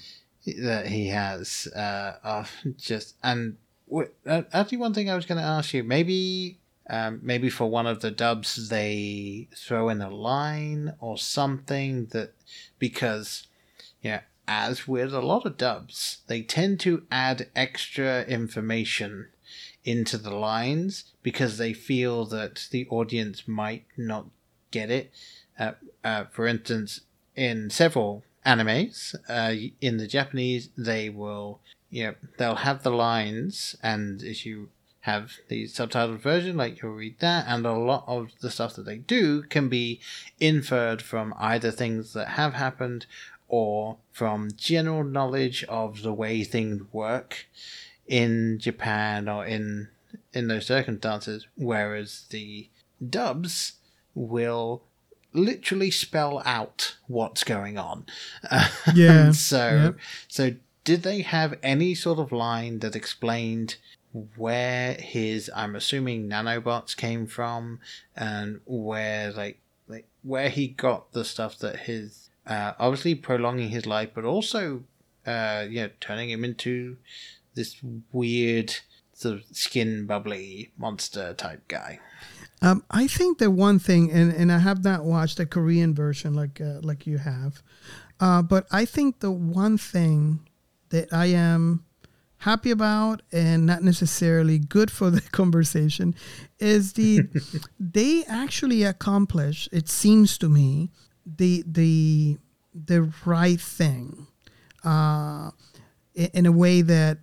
that he has, uh, uh just and w- actually, one thing I was going to ask you, maybe, um, maybe for one of the dubs they throw in a line or something that, because yeah, you know, as with a lot of dubs, they tend to add extra information into the lines because they feel that the audience might not get it. Uh, uh, for instance, in several animes, uh, in the Japanese, they will, you know, they'll have the lines, and if you have the subtitled version, like, you'll read that, and a lot of the stuff that they do can be inferred from either things that have happened or from general knowledge of the way things work in Japan or in in those circumstances, whereas the dubs will literally spell out what's going on. Yeah. so yep. so did they have any sort of line that explained where his, I'm assuming, nanobots came from, and where like like where he got the stuff that his uh, obviously prolonging his life, but also uh, you know, turning him into this weird sort of skin bubbly monster type guy. Um, I think that one thing, and, and I have not watched the Korean version like uh, like you have, uh, but I think the one thing that I am happy about and not necessarily good for the conversation is the they actually accomplish, it seems to me, the the the right thing uh, in a way that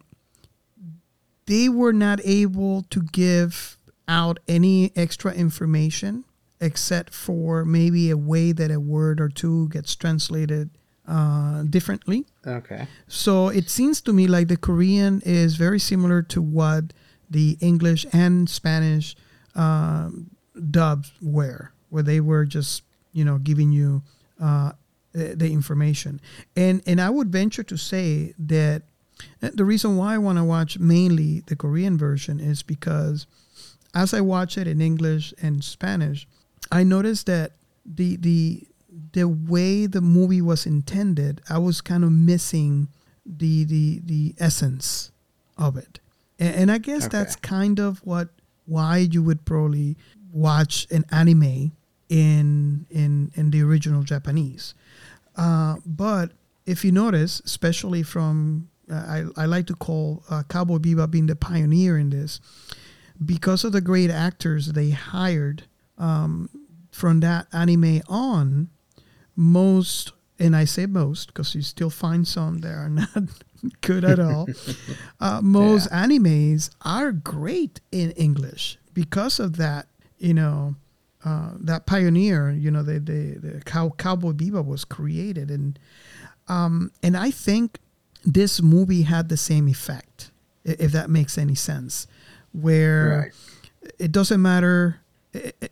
they were not able to give out any extra information except for maybe a way that a word or two gets translated uh, differently. Okay. So it seems to me like the Korean is very similar to what the English and Spanish um, dubs were, where they were just, you know, giving you uh, the information. And and I would venture to say that the reason why I want to watch mainly the Korean version is because as I watch it in English and Spanish, I noticed that the the the way the movie was intended, I was kind of missing the the, the essence of it. And, and I guess okay. that's kind of what why you would probably watch an anime in in, in the original Japanese. Uh, but if you notice, especially from I, I like to call uh, Cowboy Bebop being the pioneer in this, because of the great actors they hired um, from that anime on, most, and I say most because you still find some that are not good at all, uh, most yeah. animes are great in English because of that, you know, uh, that pioneer, you know, the, the, the cow, Cowboy Bebop was created. And, um, and I think this movie had the same effect, if that makes any sense, where right. it doesn't matter,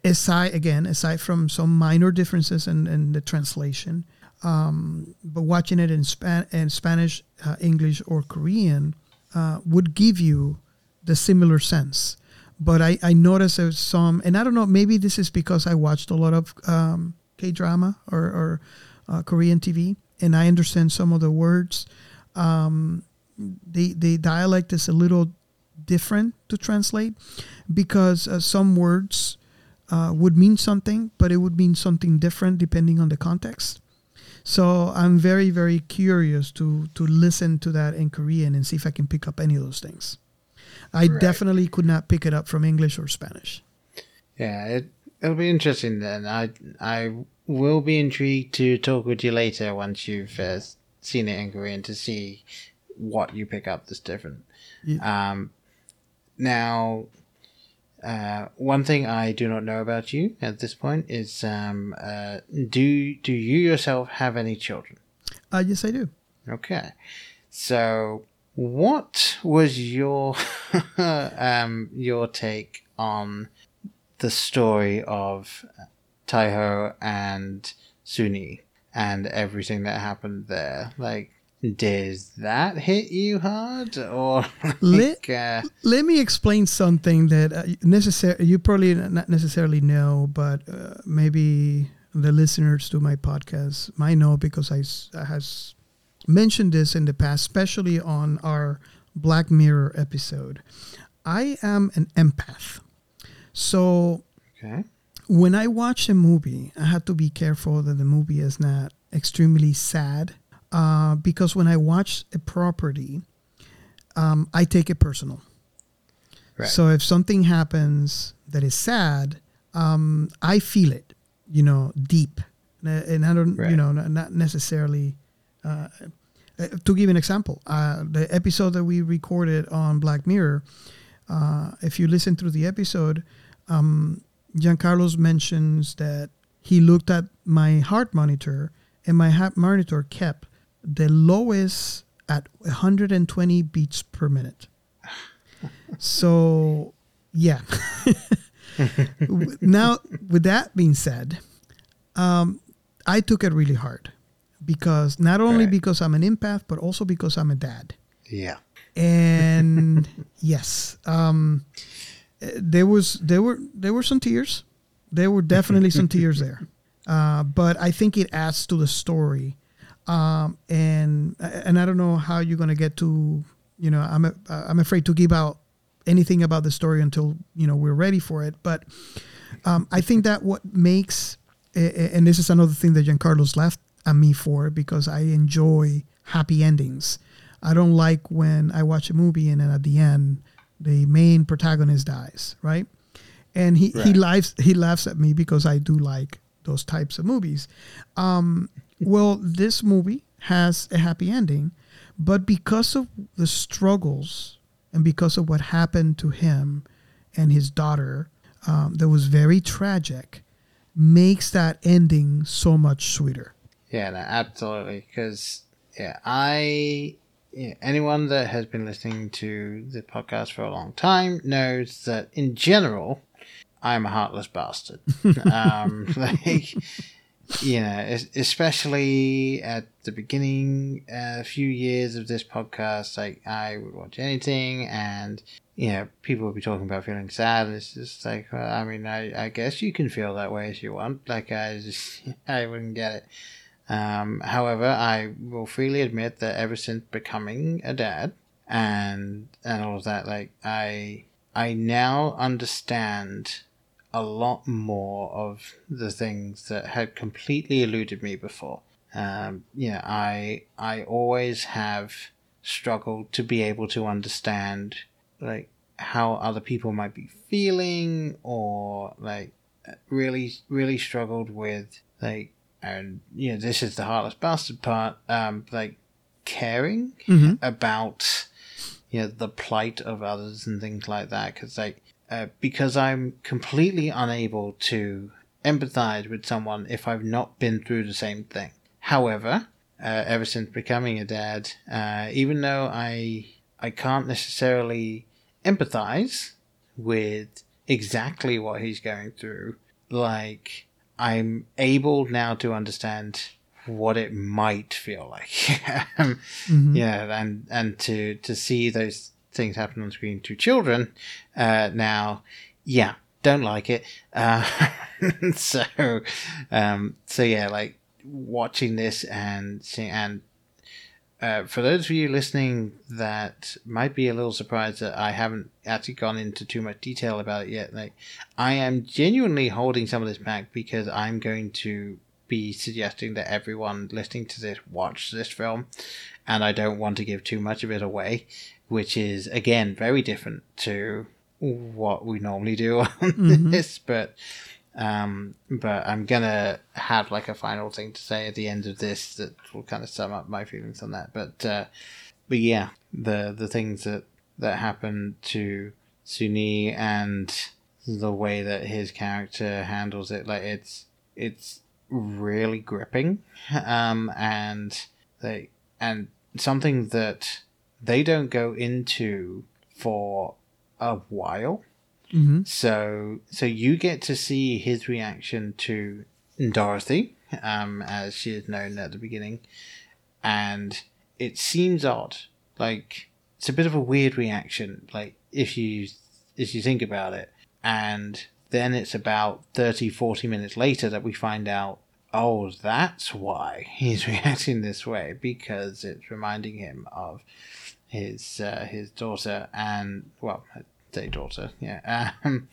aside, again, aside from some minor differences in, in the translation, um, but watching it in, Span- in Spanish, uh, English, or Korean uh, would give you the similar sense. But I, I noticed there's some, and I don't know, maybe this is because I watched a lot of um, K-drama or, or uh, Korean T V, and I understand some of the words. Um, the, the dialect is a little different to translate because uh, some words uh, would mean something, but it would mean something different depending on the context. So I'm very, very curious to, to listen to that in Korean and see if I can pick up any of those things. I right. definitely could not pick it up from English or Spanish. Yeah, it, it'll be interesting then. I, I will be intrigued to talk with you later once you've uh, seen it in Korean to see what you pick up that's different. Yeah. Um, now, uh, one thing I do not know about you at this point is um, uh, do do you yourself have any children? Uh, yes, I do. Okay. So, what was your um, your take on the story of Tae-ho and Suni? And everything that happened there, like, did that hit you hard, or like, let, uh, let me explain something that uh, necessar- you probably not necessarily know, but uh, maybe the listeners to my podcast might know because I, I has mentioned this in the past, especially on our Black Mirror episode. I am an empath, so. Okay. When I watch a movie, I have to be careful that the movie is not extremely sad uh, because when I watch a property, um, I take it personal. Right. So if something happens that is sad, um, I feel it, you know, deep. And I don't, right. you know, not necessarily. Uh, to give an example, uh, the episode that we recorded on Black Mirror, uh, if you listen through the episode, um, Giancarlos mentions that he looked at my heart monitor and my heart monitor kept the lowest at one hundred twenty beats per minute. So, yeah. Now, with that being said, um, I took it really hard because not only right. because I'm an empath, but also because I'm a dad. Yeah. And yes. Um, There was there were there were some tears, there were definitely some tears there, uh, but I think it adds to the story, um, and and I don't know how you're gonna get to, you know, I'm a, I'm afraid to give out anything about the story until, you know, we're ready for it. But um, I think that what makes, and this is another thing that Giancarlo's laughed at me for, because I enjoy happy endings. I don't like when I watch a movie and then at the end, the main protagonist dies, right? And he, right. he laughs he laughs at me because I do like those types of movies. Um, well, this movie has a happy ending, but because of the struggles and because of what happened to him and his daughter, um, that was very tragic, makes that ending so much sweeter. Yeah, no, absolutely. Because yeah, I... Yeah, anyone that has been listening to the podcast for a long time knows that in general, I'm a heartless bastard. um, like, you know, especially at the beginning, a uh, few years of this podcast, like I would watch anything and, you know, people would be talking about feeling sad. And it's just like, well, I mean, I, I guess you can feel that way if you want. Like I just, I wouldn't get it. Um, however, I will freely admit that ever since becoming a dad and and all of that, like I I now understand a lot more of the things that had completely eluded me before. Um, you know, I I always have struggled to be able to understand like how other people might be feeling, or like really really struggled with like. And, you know, this is the heartless bastard part, um, like, caring mm-hmm. about, you know, the plight of others and things like that. Because, like, uh, because I'm completely unable to empathize with someone if I've not been through the same thing. However, uh, ever since becoming a dad, uh, even though I I can't necessarily empathize with exactly what he's going through, like... I'm able now to understand what it might feel like. um, mm-hmm. Yeah, and, and to, to see those things happen on screen to children uh, now, yeah, don't like it. Uh, so, um, so yeah, like watching this and seeing, and uh, for those of you listening that might be a little surprised that I haven't actually gone into too much detail about it yet, like I am genuinely holding some of this back because I'm going to be suggesting that everyone listening to this watch this film, and I don't want to give too much of it away, which is again very different to what we normally do on mm-hmm. this, but Um, but I'm going to have like a final thing to say at the end of this that will kind of sum up my feelings on that. But, uh, but yeah, the, the things that, that happened to Suni and the way that his character handles it, like it's, it's really gripping. Um, and they, and something that they don't go into for a while. Mm-hmm. So, so you get to see his reaction to Dorothy, um, as she is known at the beginning, and it seems odd. Like it's a bit of a weird reaction. Like if you if you think about it, and then it's about thirty, forty minutes later that we find out, oh, that's why he's reacting this way, because it's reminding him of his uh, his daughter, and well. daughter yeah um,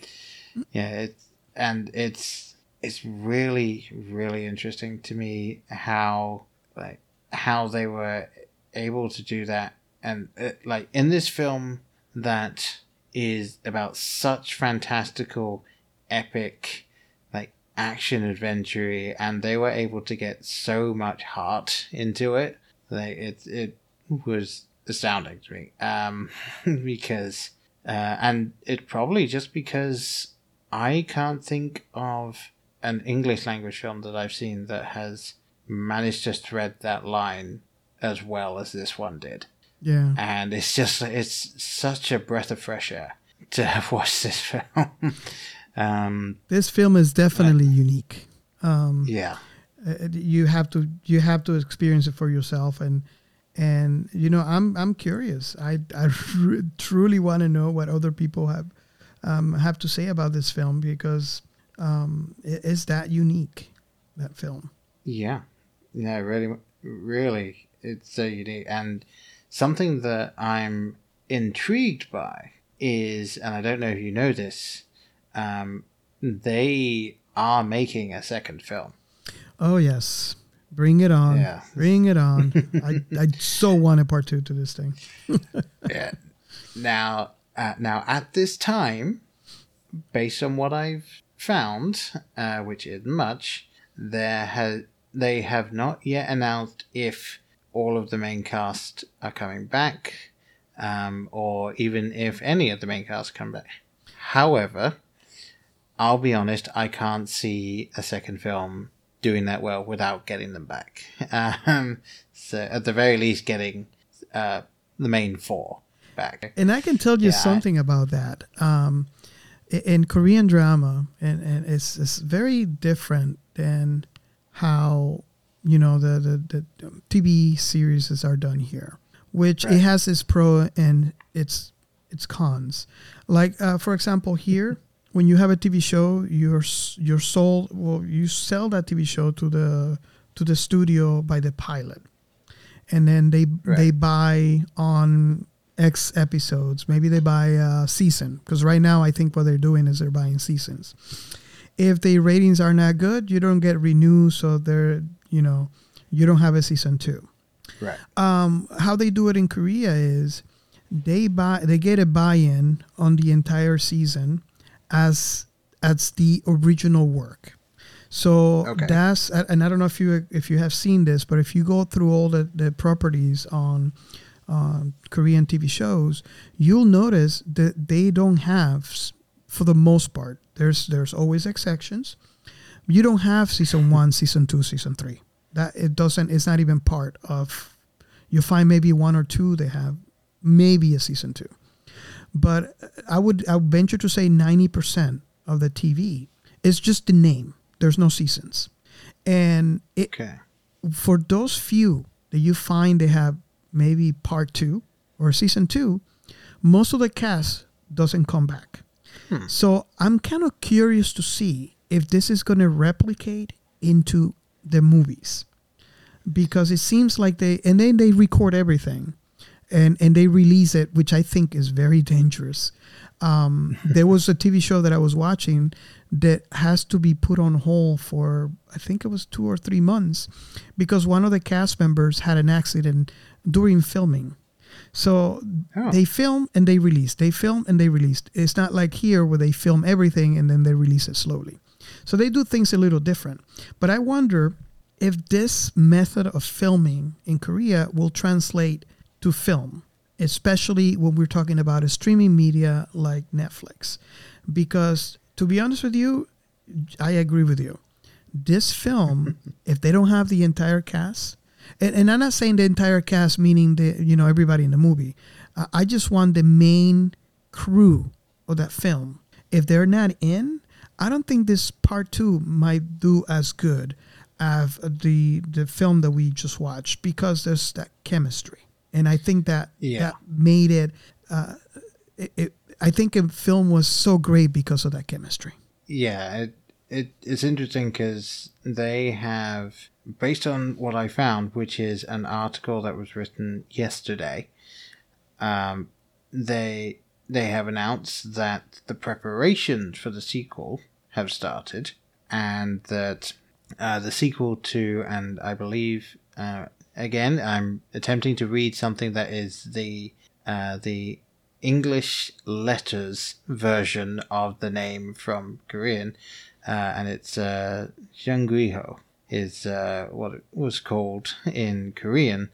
yeah it's and it's it's really really interesting to me how like how they were able to do that, and it, like in this film that is about such fantastical epic like action adventure, and they were able to get so much heart into it, like it it was astounding to me, um because Uh, and it's probably just because I can't think of an English language film that I've seen that has managed to thread that line as well as this one did. Yeah. And it's just, it's such a breath of fresh air to have watched this film. um, this film is definitely uh, unique. Um, yeah. You have to, you have to experience it for yourself, and, And, you know, I'm I'm curious. I, I r- truly want to know what other people have um, have to say about this film, because um, it is that unique, that film. Yeah. Yeah, really, really. It's so unique. And something that I'm intrigued by is, and I don't know if you know this, um, they are making a second film. Oh, yes. Bring it on. Yeah. Bring it on. I, I so want a part two to this thing. Yeah. Now, uh, now, at this time, based on what I've found, uh, which isn't much, there has, they have not yet announced if all of the main cast are coming back, um, or even if any of the main cast come back. However, I'll be honest, I can't see a second film doing that well without getting them back. Um, so at the very least, getting uh, the main four back. And I can tell you yeah, something I, about that. Um, in Korean drama, and, and it's, it's very different than how, you know, the, the, the T V series are done here, which right. It has its pro and its its cons. Like, uh, for example, here, when you have a T V show, you're, you're sold, well, you sell that T V show to the to the studio by the pilot. And then they right. they buy on X episodes. Maybe they buy a season, because right now I think what they're doing is they're buying seasons. If the ratings are not good, you don't get renewed, so they're, you know, you don't have a season two. Right. Um, how they do it in Korea is they buy, they get a buy-in on the entire season as as the original work. So okay. that's, and I don't know if you if you have seen this, but if you go through all the, the properties on on Korean T V shows, you'll notice that they don't have, for the most part, there's there's always exceptions. You don't have season one, season two, season three. That it doesn't. It's not even part of. You find maybe one or two. They have maybe a season two, but I would I would venture to say ninety percent of the T V is just the name. There's no seasons, and it, okay. for those few that you find they have maybe part two or season two, most of the cast doesn't come back. Hmm. So I'm kind of curious to see if this is going to replicate into the movies, because it seems like they, and then they record everything and, and they release it, which I think is very dangerous. Um, there was a T V show that I was watching that has to be put on hold for, I think it was two or three months because one of the cast members had an accident during filming. So oh. they film and they release, they film and they release. It's not like here where they film everything and then they release it slowly. So they do things a little different. But I wonder if this method of filming in Korea will translate to film, especially when we're talking about a streaming media like Netflix. Because to be honest with you, I agree with you. This film, if they don't have the entire cast, and, and I'm not saying the entire cast, meaning the, you know, everybody in the movie. Uh, I just want the main crew of that film. If they're not in, I don't think this part two might do as good as the the film that we just watched, because there's that chemistry. And I think that yeah. that made it, uh, it, it, I think the film was so great because of that chemistry. Yeah, it, it it's interesting because they have, based on what I found, which is an article that was written yesterday, um, they... they have announced that the preparations for the sequel have started, and that uh, the sequel to, and I believe, uh, again, I'm attempting to read something that is the uh, the English letters version of the name from Korean, uh, and it's uh, Seung-kyu is uh, what it was called in Korean.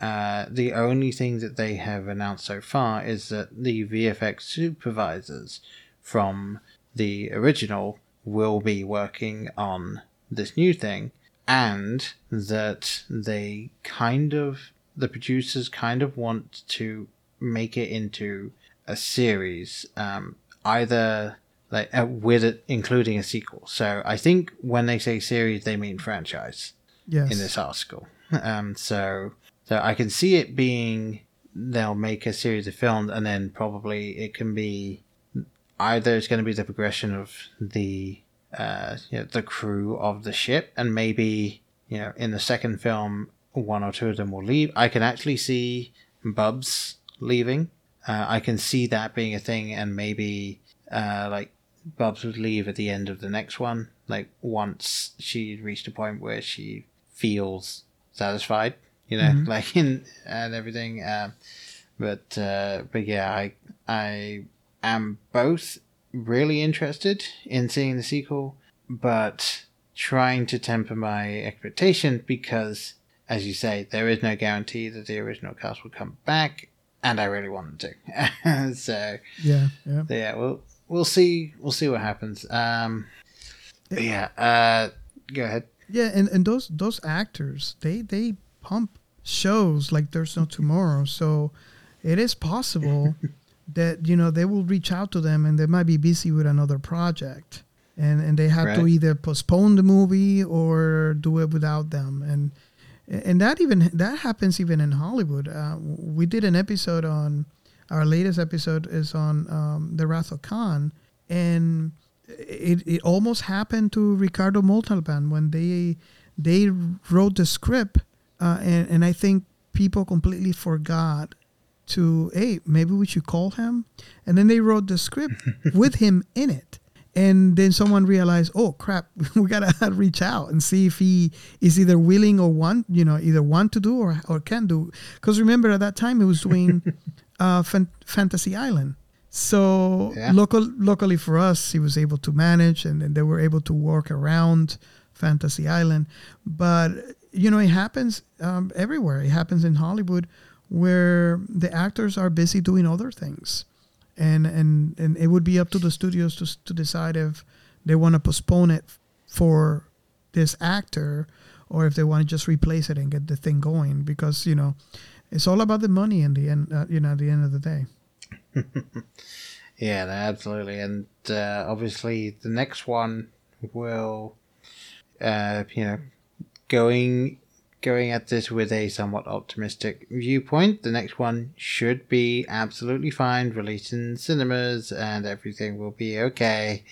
Uh, the only thing that they have announced so far is that the V F X supervisors from the original will be working on this new thing, and that they kind of, the producers kind of want to make it into a series, um, either like uh, with it including a sequel. So I think when they say series, they mean franchise yes. in this article. Um, so... So I can see it being they'll make a series of films, and then probably it can be either it's going to be the progression of the uh, you know, the crew of the ship, and maybe you know in the second film one or two of them will leave. I can actually see Bubs leaving uh, I can see that being a thing, and maybe uh, like Bubs would leave at the end of the next one, like once she reached a point where she feels satisfied, you know, mm-hmm. like in and everything. Um, but uh, but yeah, I I am both really interested in seeing the sequel, but trying to temper my expectation because, as you say, there is no guarantee that the original cast will come back, and I really want them to. so yeah, yeah, so yeah. We'll we'll see we'll see what happens. Um, yeah. Uh, go ahead. Yeah, and, and those those actors, they they pump shows like there's no tomorrow. So it is possible that, you know, they will reach out to them and they might be busy with another project, and and they have right. to either postpone the movie or do it without them. And and that even that happens even in Hollywood. Uh, we did an episode on our latest episode is on um, The Wrath of Khan, and it it almost happened to Ricardo Montalban when they they wrote the script, uh, and and I think people completely forgot to hey maybe we should call him, and then they wrote the script with him in it. And then someone realized, oh crap, we gotta reach out and see if he is either willing or want, you know, either want to do or, or can do. Because remember, at that time he was doing uh, fan- Fantasy Island. So yeah. local, locally for us, he was able to manage, and, and they were able to work around Fantasy Island. But you know, it happens um, everywhere. It happens in Hollywood, where the actors are busy doing other things. And, and and it would be up to the studios to to decide if they want to postpone it for this actor or if they want to just replace it and get the thing going, because, you know, it's all about the money in the end, uh, you know, at the end of the day. Yeah, absolutely. And uh, obviously the next one will, uh, you know, going going at this with a somewhat optimistic viewpoint, the next one should be absolutely fine, released in cinemas, and everything will be okay.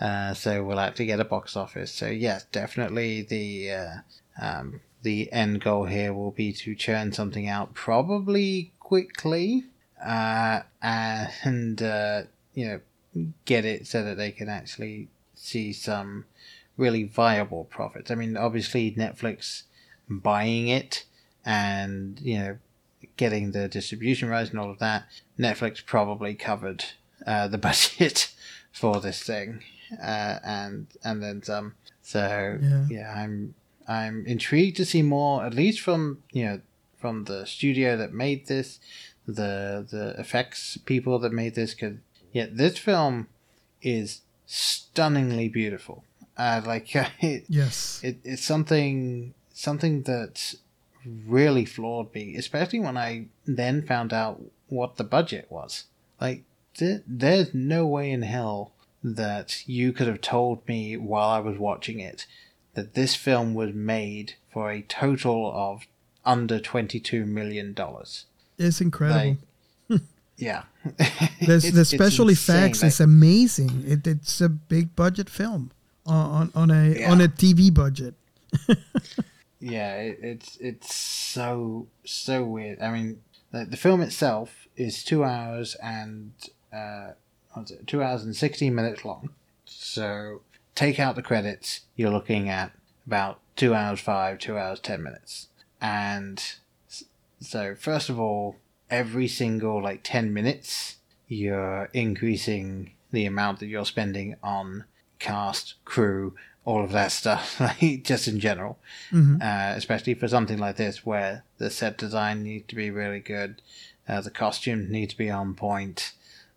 Uh, so we'll have to get a box office. So yes, definitely the uh, um, the end goal here will be to churn something out probably quickly, uh, and uh, you know, get it so that they can actually see some really viable profits. I mean, obviously Netflix buying it and, you know, getting the distribution rights and all of that, Netflix probably covered uh, the budget for this thing, uh, and and then some. So yeah. yeah, I'm I'm intrigued to see more, at least from, you know, from the studio that made this, the the effects people that made this. Because yeah, this film is stunningly beautiful. Uh, like it, yes, it, it's something. Something that really floored me, especially when I then found out what the budget was. Like, th- there's no way in hell that you could have told me while I was watching it that this film was made for a total of under twenty-two million dollars. It's incredible. Like, yeah. There's, it's, the special effects is like, amazing. It, it's a big budget film on, on, on, a, yeah. on a T V budget. Yeah, it, it's it's so so weird. I mean, the, the film itself is two hours and uh, what's it? Two hours and sixteen minutes long. So take out the credits, you're looking at about two hours five, two hours ten minutes. And so first of all, every single like ten minutes, you're increasing the amount that you're spending on cast, crew, all of that stuff, like just in general, mm-hmm. uh, especially for something like this where the set design needs to be really good, uh, the costumes need to be on point.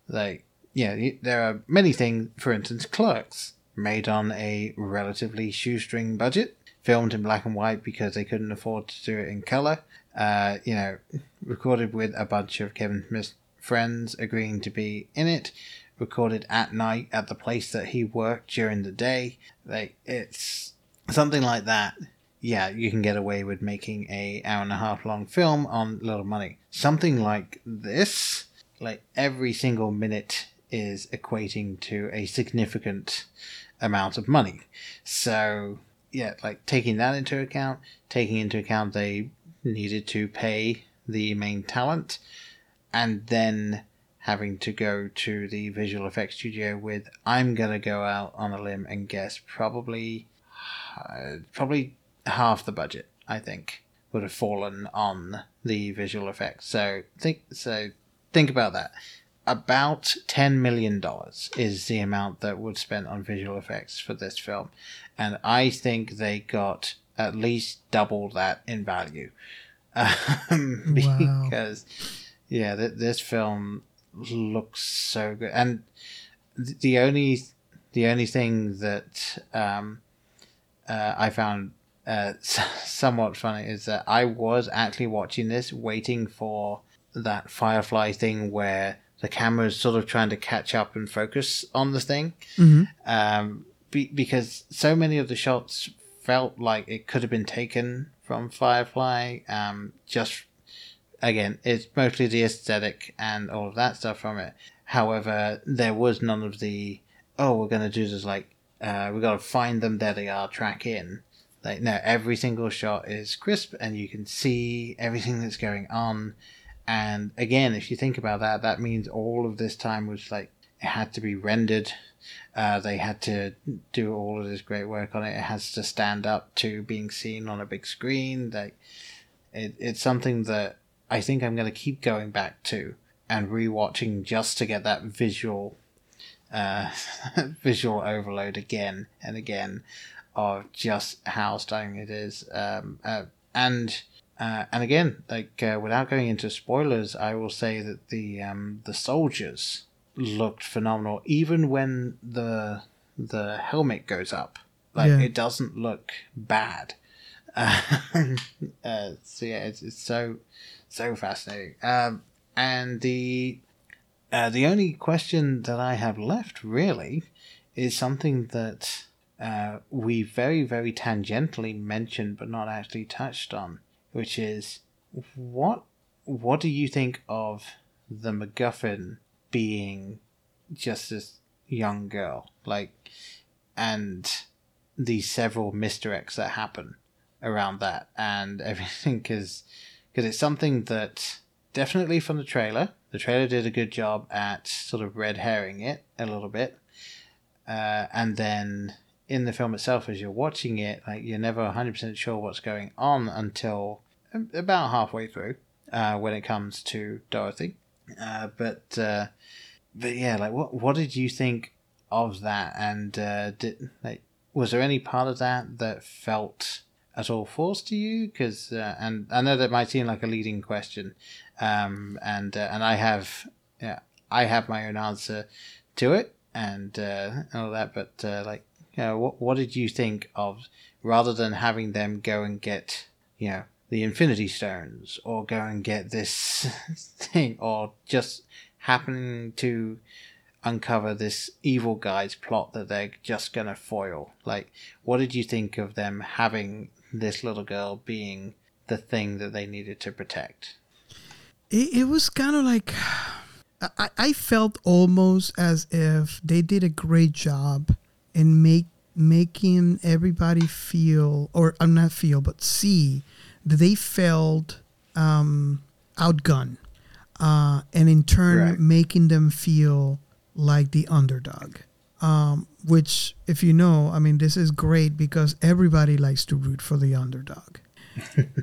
Like, yeah, you know, there are many things. For instance, Clerks, made on a relatively shoestring budget, filmed in black and white because they couldn't afford to do it in color. Uh, you know, recorded with a bunch of Kevin Smith's friends agreeing to be in it. Recorded at night at the place that he worked during the day. Like, it's something like that. Yeah, you can get away with making a hour and a half long film on little money. Something like this, like every single minute is equating to a significant amount of money. So yeah, like taking that into account, taking into account they needed to pay the main talent, and then having to go to the visual effects studio with, I'm going to go out on a limb and guess probably uh, probably half the budget, I think, would have fallen on the visual effects. So think so think about that. About ten million dollars is the amount that would spent on visual effects for this film. And I think they got at least double that in value. Um, wow. Because, yeah, th- this film looks so good. And th- the only the only thing that um, uh, I found uh, somewhat funny is that I was actually watching this waiting for that Firefly thing where the camera is sort of trying to catch up and focus on the thing. Mm-hmm. Um, be- because so many of the shots felt like it could have been taken from Firefly. Um, just, again, it's mostly the aesthetic and all of that stuff from it. However, there was none of the, oh, we're going to do this, like, uh, we got to find them, there they are, track in. Like, no, every single shot is crisp and you can see everything that's going on. And again, if you think about that, that means all of this time was like, it had to be rendered. Uh, they had to do all of this great work on it. It has to stand up to being seen on a big screen. Like, it, it's something that I think I'm going to keep going back to and rewatching just to get that visual, uh, visual overload again and again of just how stunning it is. Um, uh, and. Uh, and again, like uh, without going into spoilers, I will say that the um, the soldiers looked phenomenal. Even when the the helmet goes up, like yeah. It doesn't look bad. Uh, uh, so yeah, it's, it's so so fascinating. Um, and the uh, the only question that I have left really is something that uh, we very very tangentially mentioned, but not actually touched on. Which is, what what do you think of the MacGuffin being just this young girl? Like, and the several misdirects that happen around that and everything is... Because it's something that, definitely from the trailer, the trailer did a good job at sort of red herring it a little bit. Uh, and then... in the film itself, as you're watching it, like, you're never one hundred percent sure what's going on until about halfway through uh, when it comes to Dorothy. Uh, but uh, but yeah, like what what did you think of that? And uh, did like was there any part of that that felt at all forced to you? Because uh, and I know that might seem like a leading question, um, and uh, and I have yeah I have my own answer to it and uh, and all that, but uh, like. You know, what what did you think of, rather than having them go and get, you know, the Infinity Stones or go and get this thing or just happening to uncover this evil guy's plot that they're just going to foil? Like, what did you think of them having this little girl being the thing that they needed to protect? It, it was kind of like... I, I felt almost as if they did a great job and make making everybody feel, or I'm not feel, but see that they felt um, outgunned, uh, and in turn right. making them feel like the underdog. Um, which, if you know, I mean, this is great because everybody likes to root for the underdog,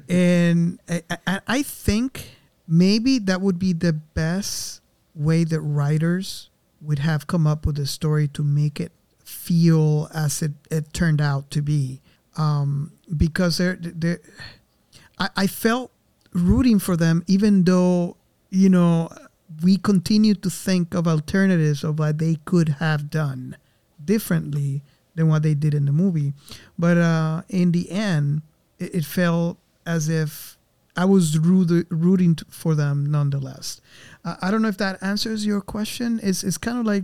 and I, I, I think maybe that would be the best way that writers would have come up with a story to make it feel as it, it turned out to be, um, because they're, they're, I, I felt rooting for them, even though, you know, we continue to think of alternatives of what they could have done differently than what they did in the movie. But uh, in the end, it, it felt as if I was root, rooting for them nonetheless. Uh, I don't know if that answers your question. It's, it's kind of like...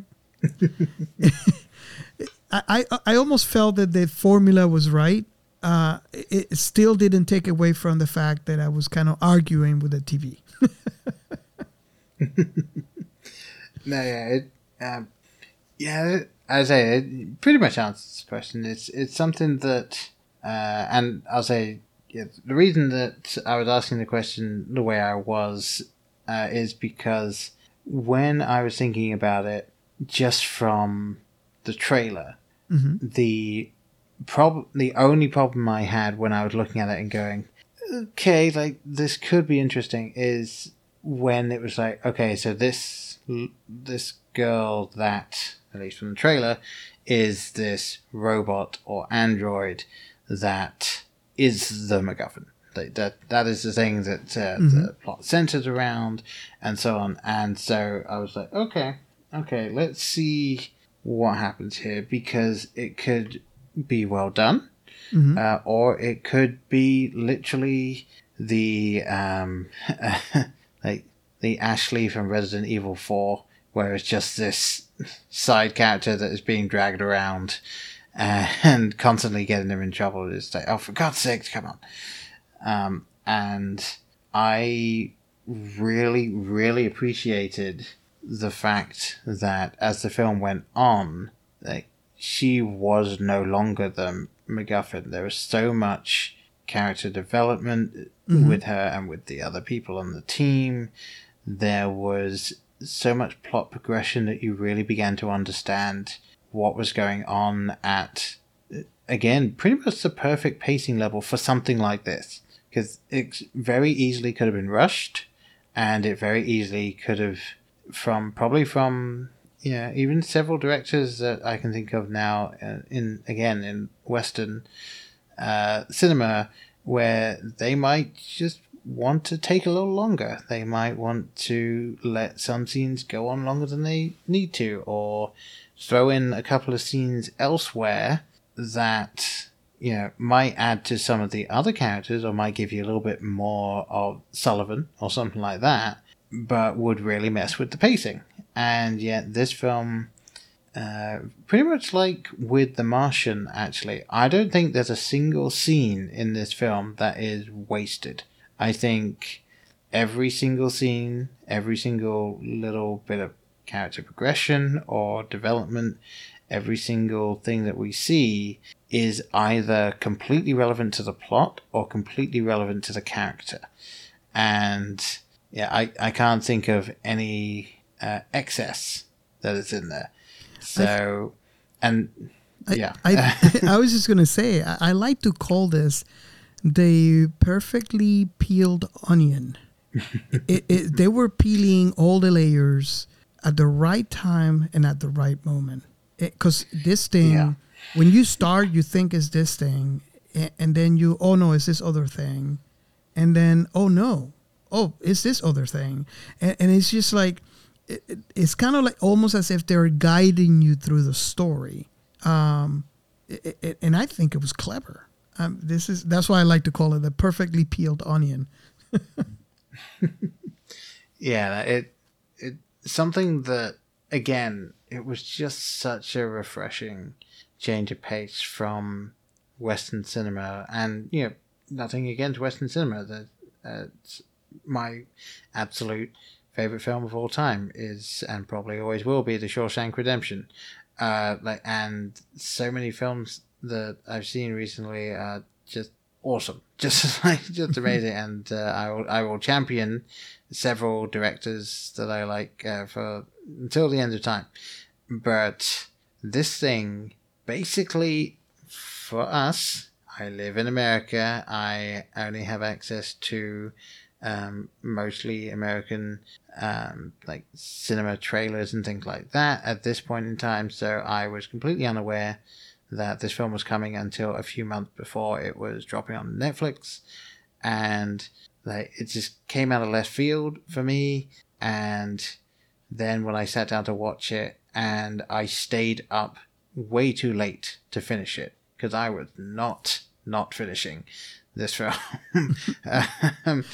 I, I, I almost felt that the formula was right. Uh, it, it still didn't take away from the fact that I was kind of arguing with the T V. no, yeah, it, um, yeah. As I say, it pretty much answers this question. It's it's something that, uh, and I'll say yeah, the reason that I was asking the question the way I was uh, is because when I was thinking about it, just from the trailer, mm-hmm. the prob- the only problem I had when I was looking at it and going, okay, like, this could be interesting, is when it was like, okay, so this this girl that, at least from the trailer, is this robot or android that is the MacGuffin. Like, that, that is the thing that uh, mm-hmm. the plot centers around, and so on. And so I was like, okay, okay, let's see what happens here, because it could be well done, mm-hmm. uh, or it could be literally the um, like the Ashley from Resident Evil four, where it's just this side character that is being dragged around uh, and constantly getting them in trouble. It's like, oh, for God's sake, come on. Um, and I really, really appreciated the fact that as the film went on, like, she was no longer the MacGuffin. There was so much character development mm-hmm. with her and with the other people on the team. There was so much plot progression that you really began to understand what was going on at, again, pretty much the perfect pacing level for something like this. Because it very easily could have been rushed, and it very easily could have, from probably from, yeah, even several directors that I can think of now, in again in Western uh, cinema, where they might just want to take a little longer. They might want to let some scenes go on longer than they need to, or throw in a couple of scenes elsewhere that, you know, might add to some of the other characters, or might give you a little bit more of Sullivan or something like that, but would really mess with the pacing. And yet this film, uh, pretty much like with The Martian, actually, I don't think there's a single scene in this film that is wasted. I think every single scene, every single little bit of character progression or development, every single thing that we see is either completely relevant to the plot or completely relevant to the character. And yeah, I, I can't think of any uh, excess that is in there. So, I, and yeah. I, I, I was just going to say, I, I like to call this the perfectly peeled onion. it, it, they were peeling all the layers at the right time and at the right moment. Because this thing, yeah. when you start, you think it's this thing, and, and then you, oh no, it's this other thing. And then, oh no. oh, it's this other thing. And, and it's just like, it, it, it's kind of like almost as if they're guiding you through the story. Um, it, it, and I think it was clever. Um, this is That's why I like to call it the perfectly peeled onion. yeah, it it something that, again, it was just such a refreshing change of pace from Western cinema. And, you know, nothing against Western cinema. That uh, it's, my absolute favorite film of all time is, and probably always will be, The Shawshank Redemption. Uh, like, and so many films that I've seen recently are just awesome, just like just amazing. And uh, I will I will champion several directors that I like uh, for until the end of time. But this thing, basically, for us, I live in America. I only have access to Um, mostly American um, like cinema trailers and things like that at this point in time, so I was completely unaware that this film was coming until a few months before it was dropping on Netflix. And like, it just came out of left field for me. And then when I sat down to watch it, and I stayed up way too late to finish it, because I was not not finishing this film. um,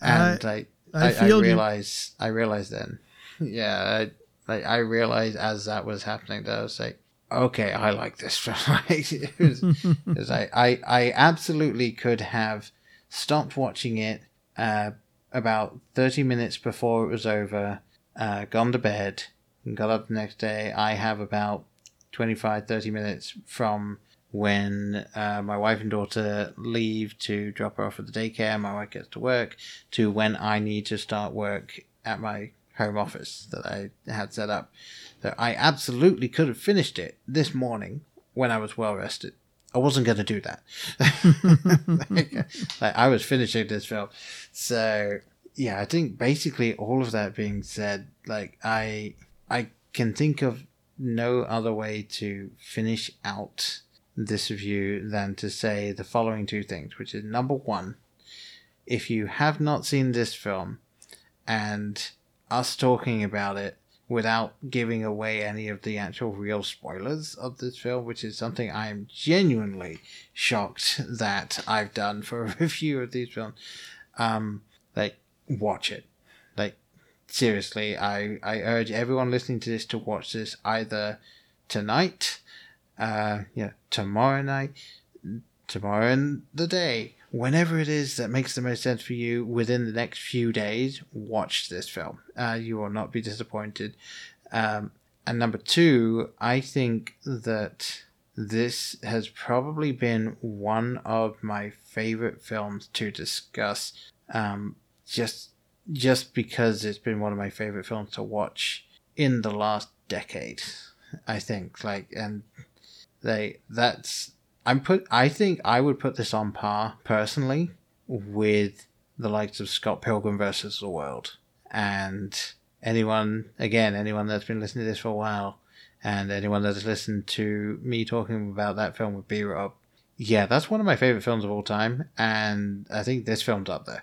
And I, I, I, I realized, I realized then, yeah, I, I, I realized as that was happening that I was like, okay, I like this film. it was, it was like, I, I absolutely could have stopped watching it uh, about thirty minutes before it was over, uh, gone to bed, and got up the next day. I have about twenty-five, thirty minutes from when uh, my wife and daughter leave to drop her off at the daycare, my wife gets to work, to when I need to start work at my home office that I had set up. So I absolutely could have finished it this morning when I was well rested. I wasn't going to do that. like, like I was finishing this film. So yeah, I think basically all of that being said, like I I can think of no other way to finish out this review than to say the following two things, which is number one, if you have not seen this film and us talking about it without giving away any of the actual real spoilers of this film, which is something I am genuinely shocked that I've done for a review of these films, um, like, watch it. Like, seriously, I, I urge everyone listening to this to watch this either tonight, uh, yeah, tomorrow night, tomorrow and the day, whenever it is that makes the most sense for you within the next few days, watch this film. Uh, you will not be disappointed. Um, and number two, I think that this has probably been one of my favorite films to discuss, um, just just because it's been one of my favorite films to watch in the last decade, I think. Like, and they that's... I'm put. I think I would put this on par, personally, with the likes of Scott Pilgrim versus the World. And anyone, again, anyone that's been listening to this for a while, and anyone that's listened to me talking about that film with B-Rob, yeah, that's one of my favorite films of all time, and I think this film's up there.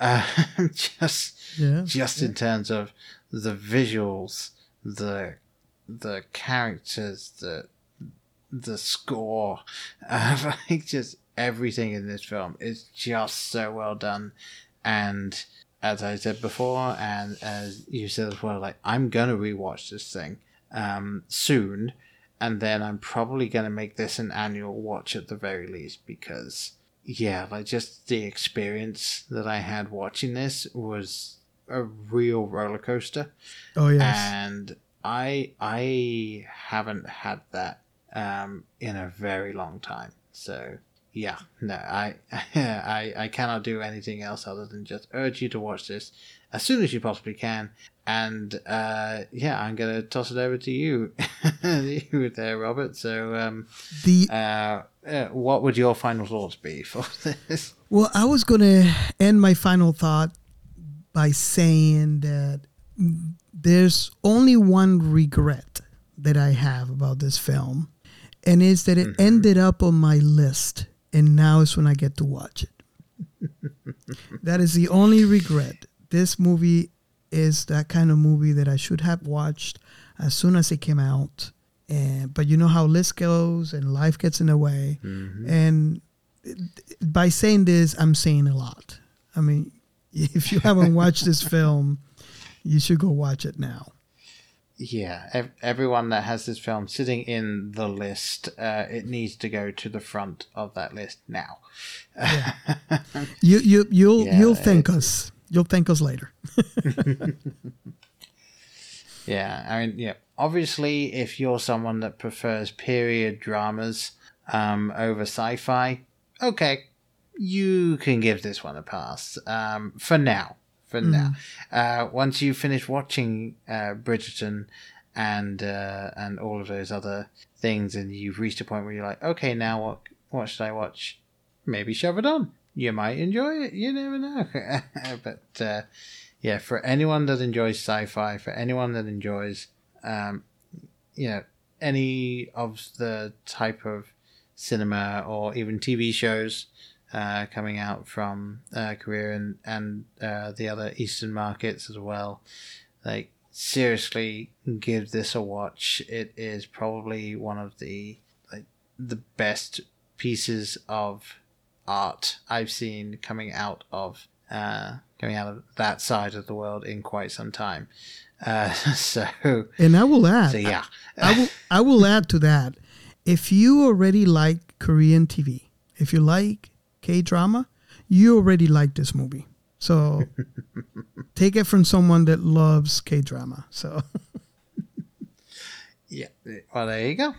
Uh, just, yeah, just yeah. in terms of the visuals, the the characters, the. the score, uh, like just everything in this film is just so well done. And as I said before, and as you said as well, like I'm gonna rewatch this thing um soon, and then I'm probably gonna make this an annual watch at the very least, because yeah, like just the experience that I had watching this was a real roller coaster. Oh yes, and I I haven't had that um in a very long time. So yeah, no, I, I I cannot do anything else other than just urge you to watch this as soon as you possibly can. And uh yeah, I'm gonna toss it over to you, you there, Robert. So um the uh, uh what would your final thoughts be for this? Well, I was gonna end my final thought by saying that there's only one regret that I have about this film, and is that it ended up on my list, and now is when I get to watch it. That is the only regret. This movie is that kind of movie that I should have watched as soon as it came out. And, but you know how list goes, and life gets in the way. Mm-hmm. And by saying this, I'm saying a lot. I mean, if you haven't watched this film, you should go watch it now. Yeah, ev- everyone that has this film sitting in the list, uh, it needs to go to the front of that list now. Yeah. you you you'll yeah, you'll thank it, us. You'll thank us later. Yeah, I mean, yeah. Obviously, if you're someone that prefers period dramas um, over sci-fi, okay, you can give this one a pass um, for now. For now, mm. uh, once you finish watching uh, Bridgerton and uh, and all of those other things, and you've reached a point where you're like, okay, now what what should I watch? Maybe shove it on. You might enjoy it. You never know. But uh, yeah, for anyone that enjoys sci-fi, for anyone that enjoys, um, you know, any of the type of cinema or even T V shows Uh, coming out from uh, Korea and, and uh, the other Eastern markets as well. Like, seriously, give this a watch. It is probably one of the like the best pieces of art I've seen coming out of uh, coming out of that side of the world in quite some time. Uh, so, and I will add, so yeah, I, I will I will add to that. If you already like Korean T V, if you like K-drama, you already like this movie. So take it from someone that loves K-drama. So yeah, well, there you go.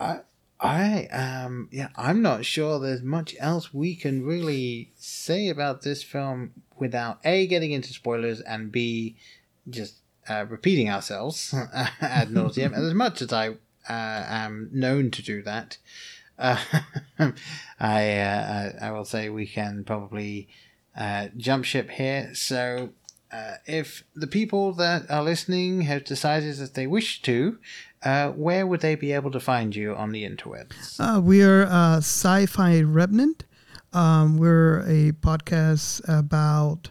I, I um, yeah, I'm not sure there's much else we can really say about this film without A, getting into spoilers, and B, just uh, repeating ourselves ad nauseum. And as much as I uh, am known to do that, uh, I, uh, I will say we can probably uh, jump ship here. So uh, if the people that are listening have decided that they wish to, Uh, where would they be able to find you on the interwebs? Uh, we are uh, Sci-Fi Remnant. Um, we're a podcast about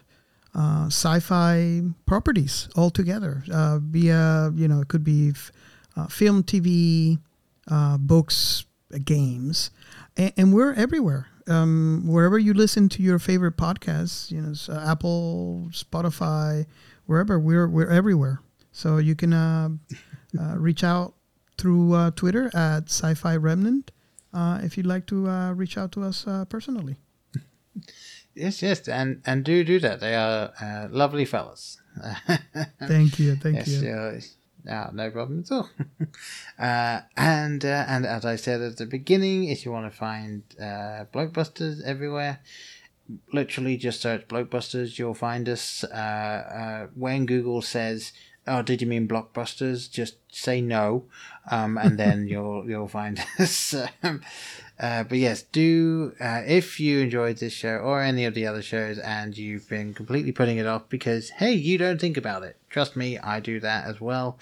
uh, sci-fi properties altogether. Uh, via, you know, it could be f- uh, film, T V, uh, books, games, and, and we're everywhere. Um, wherever you listen to your favorite podcasts, you know, so Apple, Spotify, wherever, we're we're everywhere. So you can. Uh, Uh, reach out through uh, Twitter at Sci-Fi Remnant uh, if you'd like to uh, reach out to us uh, personally. Yes, yes, and and do do that. They are uh, lovely fellas. Thank you, thank yes, you. Uh, no, no problem at all. uh, and uh, and as I said at the beginning, if you want to find uh, Blokebusters everywhere, literally just search Blokebusters. You'll find us. Uh, uh, when Google says, "Oh, did you mean Blockbusters?" Just say no, um, and then you'll you'll find us. Um, uh, but yes, do uh, if you enjoyed this show or any of the other shows, and you've been completely putting it off because hey, you don't think about it. Trust me, I do that as well.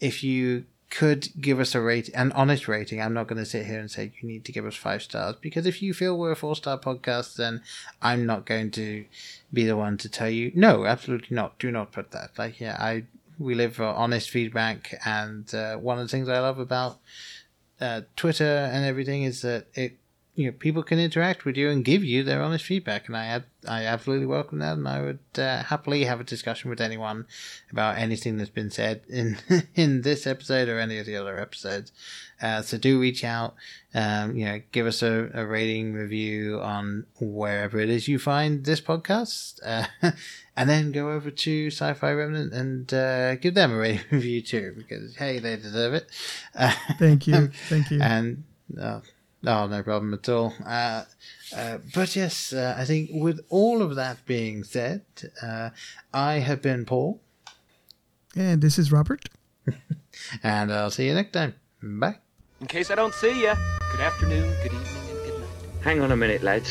If you could give us a rate, an honest rating, I'm not going to sit here and say you need to give us five stars because if you feel we're a four star podcast, then I'm not going to be the one to tell you no, absolutely not. Do not put that. Like yeah, I. We live for honest feedback, and uh, one of the things I love about uh, Twitter and everything is that it, you know, people can interact with you and give you their honest feedback, and I ad- I absolutely welcome that, and I would uh, happily have a discussion with anyone about anything that's been said in in this episode or any of the other episodes. Uh, so do reach out, um, you know, give us a, a rating review on wherever it is you find this podcast. Uh, And then go over to Sci-Fi Remnant and uh, give them a rating review too, because hey, they deserve it. Uh, thank you, thank you. And oh, oh no problem at all. Uh, uh, but yes, uh, I think with all of that being said, uh, I have been Paul, and this is Robert, and I'll see you next time. Bye. In case I don't see you, good afternoon, good evening, and good night. Hang on a minute, lads.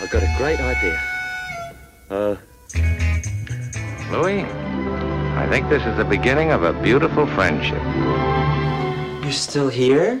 I've got a great idea. Uh. Louis, I think this is the beginning of a beautiful friendship. You're still here?